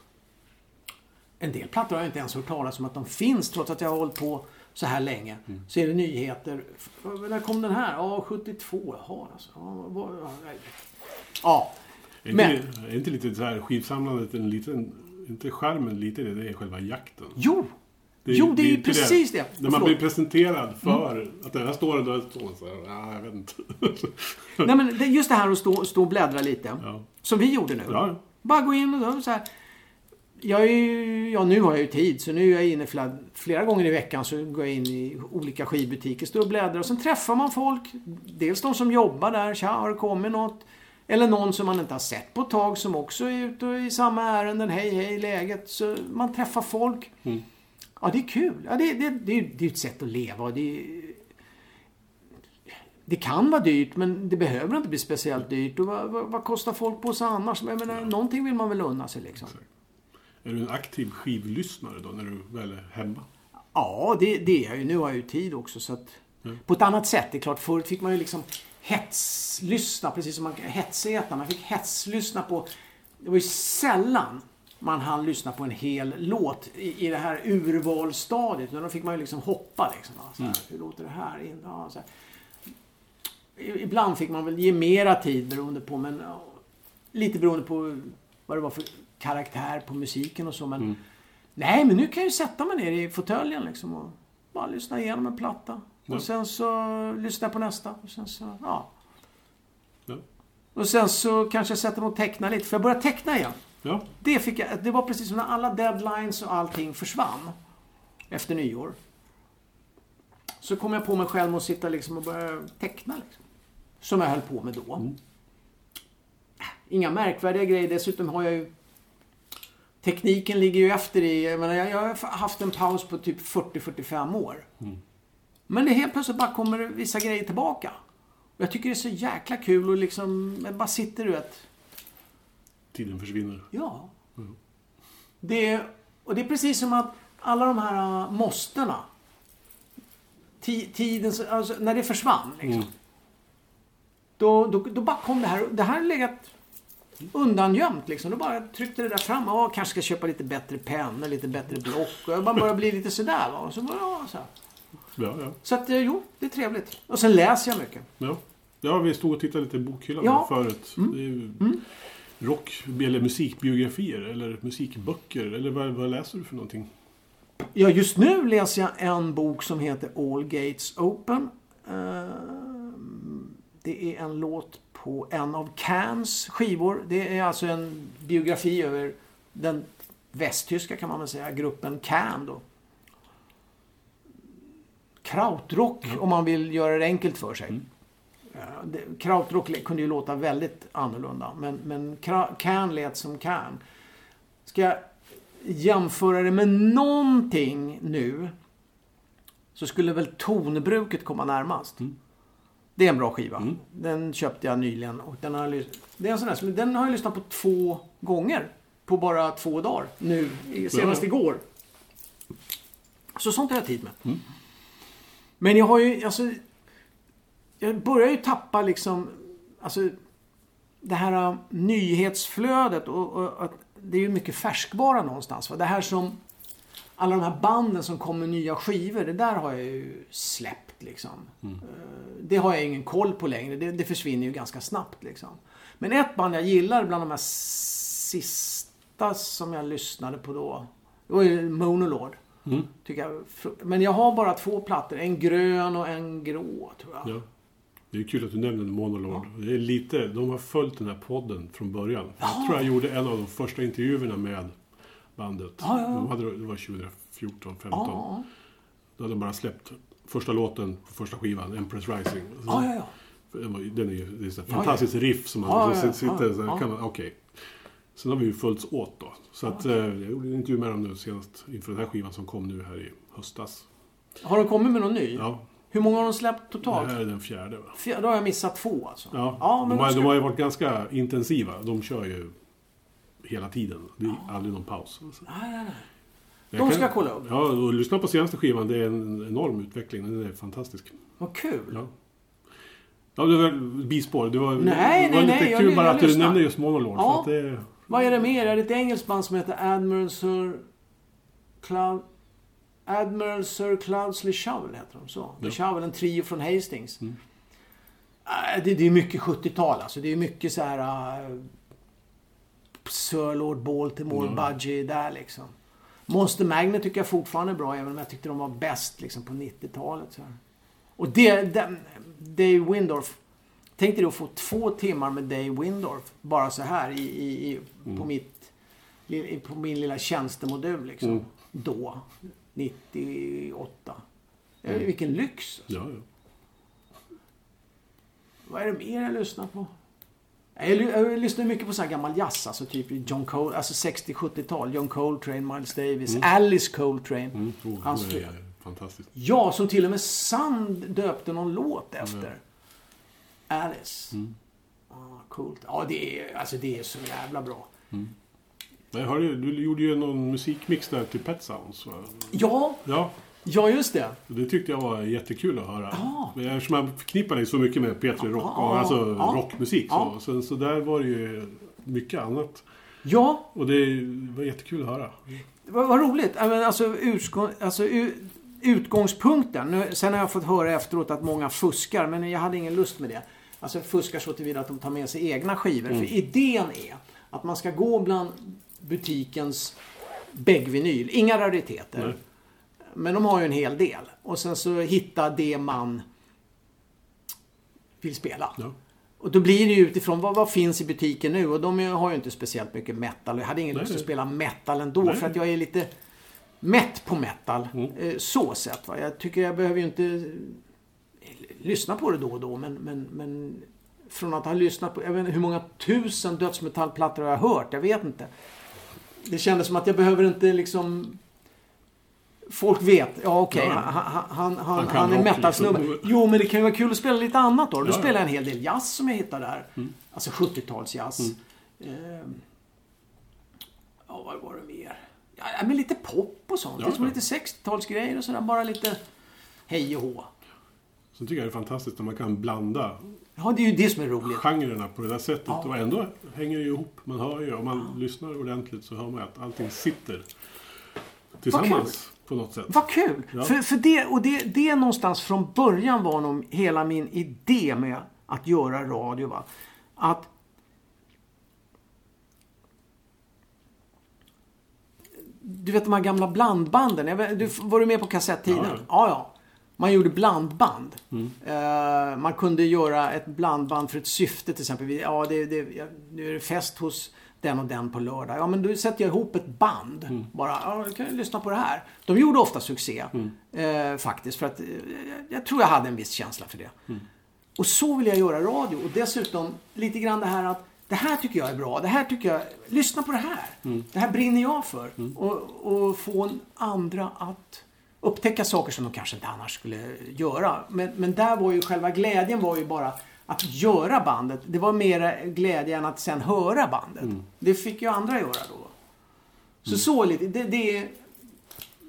En del plattor har jag inte ens hört talas om att de finns, trots att jag har hållit på så här länge. Så är det nyheter. När kom den här? Ja, 72. Ja. Är inte lite så här skivsamlandet en liten, inte skärmen lite, det är själva jakten. Det är ju precis det. När man blir presenterad för att den här står där så här, jag vet inte. Nej, men just det här att stå och bläddra lite, som vi gjorde nu. Ja. Bara gå in och så här. Nu har jag ju tid, så nu är jag inne flera gånger i veckan, så går jag in i olika skivbutiker, står och bläddrar och sen träffar man folk, dels de som jobbar där, har det kommit något, eller någon som man inte har sett på ett tag som också är ute i samma ärenden, hej läget, så man träffar folk. Ja, det är kul. Ja, det är ett sätt att leva. Det kan vara dyrt, men det behöver inte bli speciellt dyrt. Och vad kostar folk på sig annars? Jag menar, någonting vill man väl unna sig liksom. Är du en aktiv skivlyssnare då när du väl är hemma? Ja, det är jag ju. Nu har jag ju tid också. Så att, på ett annat sätt, det är klart. Förut fick man ju liksom hetslyssna, precis som man hetsäta. Man fick hetslyssna på... Det var ju sällan man hann lyssna på en hel låt i det här urvalstadiet. Då fick man ju liksom hoppa liksom. Så här, hur låter det här? Ja, så här. Ibland fick man väl ge mera tid beroende på, men lite beroende på vad det var för karaktär på musiken och så, men nej, men nu kan jag ju sätta mig ner i fåtöljen liksom och bara lyssna igenom en platta och sen så lyssna på nästa och sen så, och sen så kanske jag sätter mig och teckna lite, för jag började teckna igen. Det var precis som när alla deadlines och allting försvann efter nyår, så kom jag på mig själv och sitta liksom och börja teckna liksom, som jag höll på med då. Inga märkvärdiga grejer, dessutom har jag ju tekniken ligger ju efter i... Jag har haft en paus på typ 40-45 år. Men det helt plötsligt bara kommer vissa grejer tillbaka. Och jag tycker det är så jäkla kul och liksom... Jag bara sitter du vet... Tiden försvinner. Ja. Det är precis som att alla de här måsterna... Tiden... Alltså, när det försvann liksom. Då bara kom det här... Det här har legat... undangömt liksom, då bara tryckte det där fram, kanske ska köpa lite bättre pennor, lite bättre block, och jag bara bli lite sådär va, och så bara så här. Ja. Så att det är trevligt, och sen läser jag mycket. Ja, vi stod och tittade lite i bokhyllan förut. Det är ju rock eller musikbiografier eller musikböcker, eller vad läser du för någonting? Ja, just nu läser jag en bok som heter All Gates Open. Det är en låt på en av Cans skivor. Det är alltså en biografi över den västtyska, kan man väl säga, gruppen Can då. Krautrock, om man vill göra det enkelt för sig. Krautrock kunde ju låta väldigt annorlunda, men Can lät som Can. Ska jag jämföra det med någonting nu, så skulle väl tonbruket komma närmast. Det är en bra skiva. Den köpte jag nyligen. Och den har jag lyssnat på 2 gånger. På bara 2 dagar. Nu, senast igår. Så sånt har jag tid med. Men jag har ju... Alltså, jag börjar ju tappa liksom, alltså det här nyhetsflödet och det är ju mycket färskvara någonstans, va? Det här som alla de här banden som kommer nya skivor, det där har jag ju släppt liksom. Mm. Det har jag ingen koll på längre, det försvinner ju ganska snabbt liksom. Men ett band jag gillar bland de här sista som jag lyssnade på då, det var ju Monolord. Mm. Tycker jag. Men jag har bara 2 plattor, en grön och en grå tror jag. Ja. Det är kul att du nämner Monolord. Ja. Det är lite, de har följt den här podden från början. Ja. Jag tror jag gjorde en av de första intervjuerna med bandet. Ja, ja. Det var 2014-15. Ja. Då hade de bara släppt första låten på första skivan, Empress Rising. Ja, ja, ja. Den är ju ett fantastiskt riff som man sitter så här, kan man, okej. Sen har vi ju följts åt då. Så att, jag gjorde en intervju med dem nu senast inför den här skivan som kom nu här i höstas. Har de kommit med någon ny? Ja. Hur många har de släppt totalt? Det är den 4:e. Va? 4, då har jag missat 2 alltså. Ja, ja men de har ju varit ganska intensiva. De kör ju hela tiden. Det är aldrig någon paus. Alltså. Nej. De ska kolla upp. Ja, och lyssna på senaste skivan. Det är en enorm utveckling. Den är fantastisk. Vad kul. Ja, det var bispår. Det var lite kul bara att du nämnde just Monolord. Ja. För att det... Vad är det mer? Är det ett engelskt band som heter Admiral Sir Cloudesley Shovel heter de så. Ja. Shovel, en trio från Hastings. Mm. Det är mycket 70-tal alltså. Det är mycket så här Sir Lord Baltimore, Budgie där liksom. Monster Magnet tycker jag fortfarande är bra, även om jag tyckte de var bäst liksom på 90-talet så här. Och Dave Windorf, tänkte du att få 2 timmar med Dave Windorf bara så här på min lilla tjänstemodul liksom. Mm. Då 98. Mm. Vilken lyx alltså. Ja. Vad är det mer jag lyssnar på? Jag lyssnar mycket på så här gammal jazz, alltså typ John Cole, alltså 60-70-tal, John Coltrane, Miles Davis, Alice Coltrane. Mm. Hans fru. Fantastiskt. Ja, som till och med Sand döpte någon låt efter. Alice. Mm. Coolt. Ja, det är så jävla bra. Mm. Jag hörde, du gjorde ju någon musikmix där till Pet Sounds. Ja, just det. Det tyckte jag var jättekul att höra. Eftersom jag förknippar dig så mycket med P3 Rock, alltså rockmusik. Så där var det ju mycket annat. Ja. Och det var jättekul att höra. Vad roligt. Alltså, utgångspunkten. Sen har jag fått höra efteråt att många fuskar, men jag hade ingen lust med det. Alltså fuskar så tillvida att de tar med sig egna skivor. För idén är att man ska gå bland butikens bäggvinyl. Inga rariteter. Nej. Men de har ju en hel del. Och sen så hitta det man vill spela. Ja. Och då blir det ju utifrån vad finns i butiken nu. Och de har ju inte speciellt mycket metal. Jag hade ingen lust att spela metal ändå. Nej. För att jag är lite mätt på metal. Mm. Så sett. Va? Jag tycker jag behöver ju inte lyssna på det då och då. Men från att ha lyssnat på... Jag vet inte hur många tusen dödsmetallplattor har jag hört. Jag vet inte. Det kändes som att jag behöver inte liksom... Folk vet, han är metalsnubbe. Jo, men det kan ju vara kul att spela lite annat då. Då spelar jag en hel del jazz som jag hittar där. Mm. Alltså 70-tals jazz. Vad var det mer? Ja, men lite pop och sånt. Det är som lite 60-talsgrejer och sådär. Bara lite hej och hå. Så tycker jag det är fantastiskt att man kan blanda... Ja, det är ju det som är roligt. Genrerna på det där sättet. Och ändå hänger det ihop. Man hör ju, om man lyssnar ordentligt så hör man att allting sitter tillsammans på något sätt. Vad kul! Ja. För det någonstans från början var nog hela min idé med att göra radio. Va? Att du vet de här gamla blandbanden. Var du med på kassettiden? Ja. Man gjorde blandband. Mm. Man kunde göra ett blandband för ett syfte till exempel. Nu är det fest hos den och den på lördag. Ja, men då sätter jag ihop ett band. Mm. Då kan jag lyssna på det här. De gjorde ofta succé faktiskt. För att jag tror jag hade en viss känsla för det. Mm. Och så vill jag göra radio. Och dessutom lite grann det här att det här tycker jag är bra. Det här tycker jag... Lyssna på det här. Mm. Det här brinner jag för. Mm. Och få andra att upptäcka saker som de kanske inte annars skulle göra. Men där var ju själva glädjen var ju bara... Att göra bandet, det var mer glädje än att sen höra bandet. Mm. Det fick ju andra göra då. Så lite, det är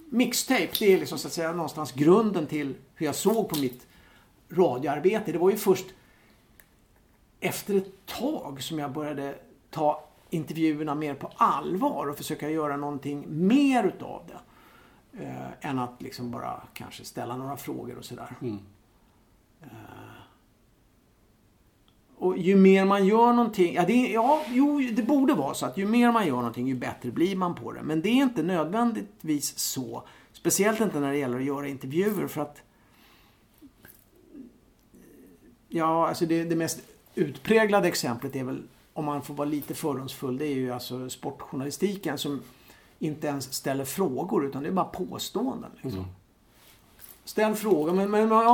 mixtape, det är liksom så att säga någonstans grunden till hur jag såg på mitt radioarbete. Det var ju först efter ett tag som jag började ta intervjuerna mer på allvar och försöka göra någonting mer utav det. Än att liksom bara kanske ställa några frågor och sådär. Mm. Och ju mer man gör någonting, det borde vara så att ju mer man gör någonting ju bättre blir man på det. Men det är inte nödvändigtvis så. Speciellt inte när det gäller att göra intervjuer, för att det mest utpräglade exemplet är väl, om man får vara lite fördomsfull, det är ju alltså sportjournalistiken som inte ens ställer frågor utan det är bara påståenden liksom. Mm. Ställ frågor,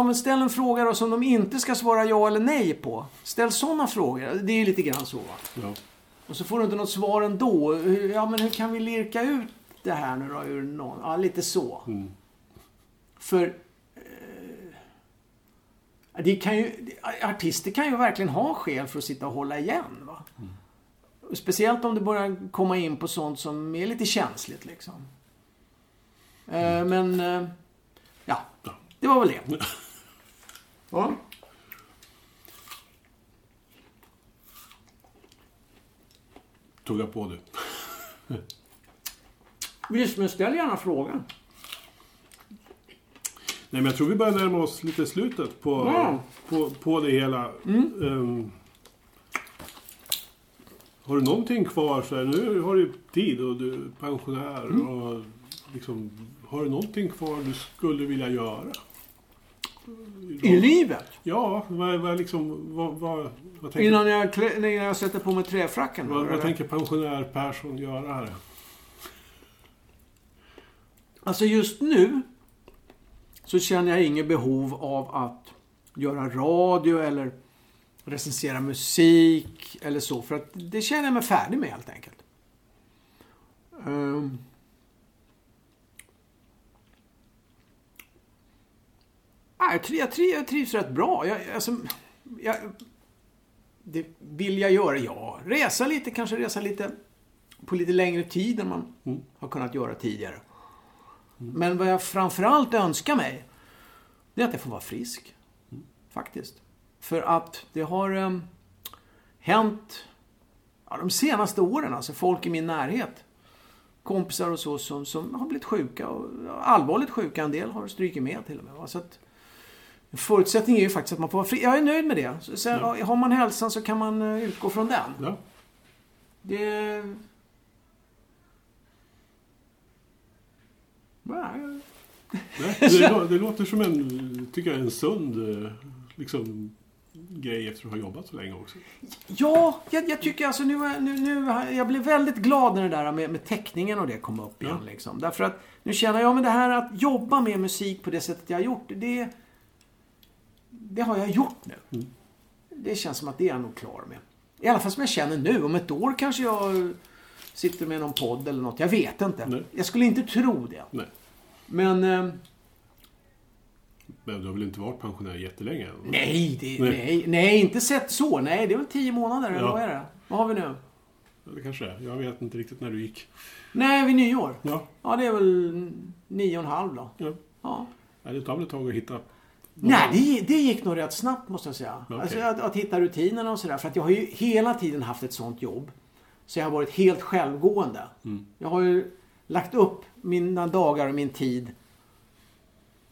men ställ en fråga då som de inte ska svara ja eller nej på. Ställ sådana frågor, det är lite grann så, va? Ja. Och så får du inte något svar ändå. Hur kan vi lirka ut det här nu då ur någon? Ja, lite så. Mm. För artister kan ju verkligen ha skäl för att sitta och hålla igen, va? Mm. Speciellt om det börjar komma in på sånt som är lite känsligt liksom. Det var väl det. Ja. Tog jag på det. Visst, men ställ gärna frågan. Nej, men jag tror vi börjar närma oss lite slutet på det hela. Mm. Har du någonting kvar så här? Nu har du tid och du är pensionär och liksom, har du någonting kvar du skulle vilja göra? I livet? Ja, vad tänker... Innan jag sätter på mig träfracken. Vad tänker pensionär Persson göra här? Alltså just nu så känner jag inget behov av att göra radio eller recensera musik eller så, för att det känner jag mig färdig med helt enkelt. Jag trivs rätt bra. Det vill jag göra, ja. Resa lite på lite längre tid än man har kunnat göra tidigare. Mm. Men vad jag framförallt önskar mig, det är att jag får vara frisk. Mm. Faktiskt. För att det har hänt de senaste åren, alltså folk i min närhet, kompisar och så som har blivit sjuka, och allvarligt sjuka, en del har stryker med till och med. Så att förutsättningen är ju faktiskt att man får vara fri. Jag är nöjd med det. Så har man hälsan så kan man utgå från den. Ja. Det låter som en sund liksom grej efter att ha jobbat så länge också. Ja, jag tycker alltså nu jag blev väldigt glad när det där med teckningen och det kom upp igen liksom. Därför att nu känner jag med det här att jobba med musik på det sättet jag har gjort, det har jag gjort nu. Mm. Det känns som att det är jag nog klar med. I alla fall som jag känner nu. Om ett år kanske jag sitter med någon podd eller något. Jag vet inte. Nej. Jag skulle inte tro det. Nej. Men du har väl inte varit pensionär jättelänge? Nej, inte sett så. Nej, det är väl 10 månader. Ja. Eller vad är det? Vad har vi nu? Det kanske är. Jag vet inte riktigt när du gick. Nej, vid nyår. Ja, det är väl 9,5 då. Ja. Ja, det tar väl ett tag att hitta... Nej, det gick nog rätt snabbt måste jag säga. Okay. Alltså att hitta rutinerna och sådär. För att jag har ju hela tiden haft ett sånt jobb. Så jag har varit helt självgående. Mm. Jag har ju lagt upp mina dagar och min tid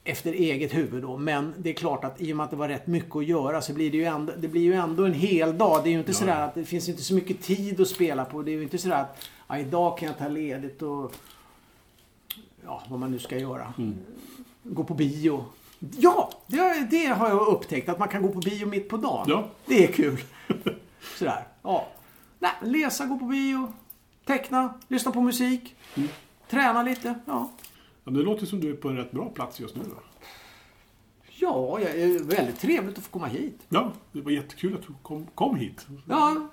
efter eget huvud då. Men det är klart att i och med att det var rätt mycket att göra så blir det blir ju ändå en hel dag. Det är ju inte sådär att det finns inte så mycket tid att spela på. Det är ju inte sådär att idag kan jag ta ledigt och vad man nu ska göra. Mm. Gå på bio. Ja, det har jag upptäckt. Att man kan gå på bio mitt på dagen. Ja. Det är kul. Sådär, ja. Nej, läsa, gå på bio, teckna, lyssna på musik, träna lite, ja. Det låter som du är på en rätt bra plats just nu då. Ja, det är väldigt trevligt att få komma hit. Ja, det var jättekul att du kom hit. Ja,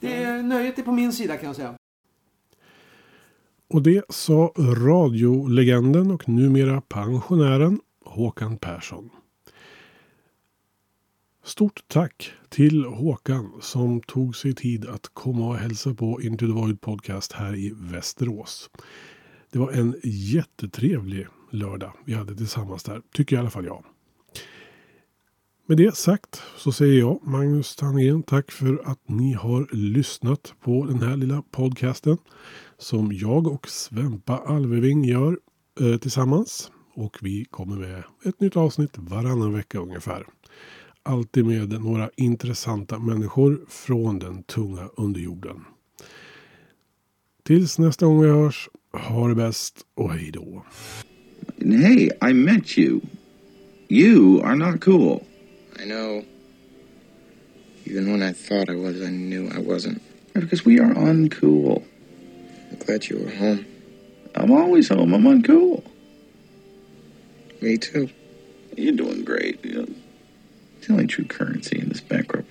det är nöjet är på min sida kan jag säga. Och det sa radiolegenden och numera pensionären Håkan Persson. Stort tack till Håkan som tog sig tid att komma och hälsa på Into the Void podcast här i Västerås. Det var en jättetrevlig lördag vi hade tillsammans där, tycker i alla fall jag. Med det sagt så säger jag, Magnus Tannergren, tack för att ni har lyssnat på den här lilla podcasten som jag och Svempa Alveving gör tillsammans. Och vi kommer med ett nytt avsnitt varannan vecka ungefär. Alltid med några intressanta människor från den tunga underjorden. Tills nästa gång vi hörs, ha det bäst och hej då. Hey, I met you. You are not cool. I know. Even when I thought I was, I knew I wasn't. Yeah, because we are uncool. I'm glad you were home. I'm always home. I'm uncool. Me too. You're doing great. It's the only true currency in this bankrupt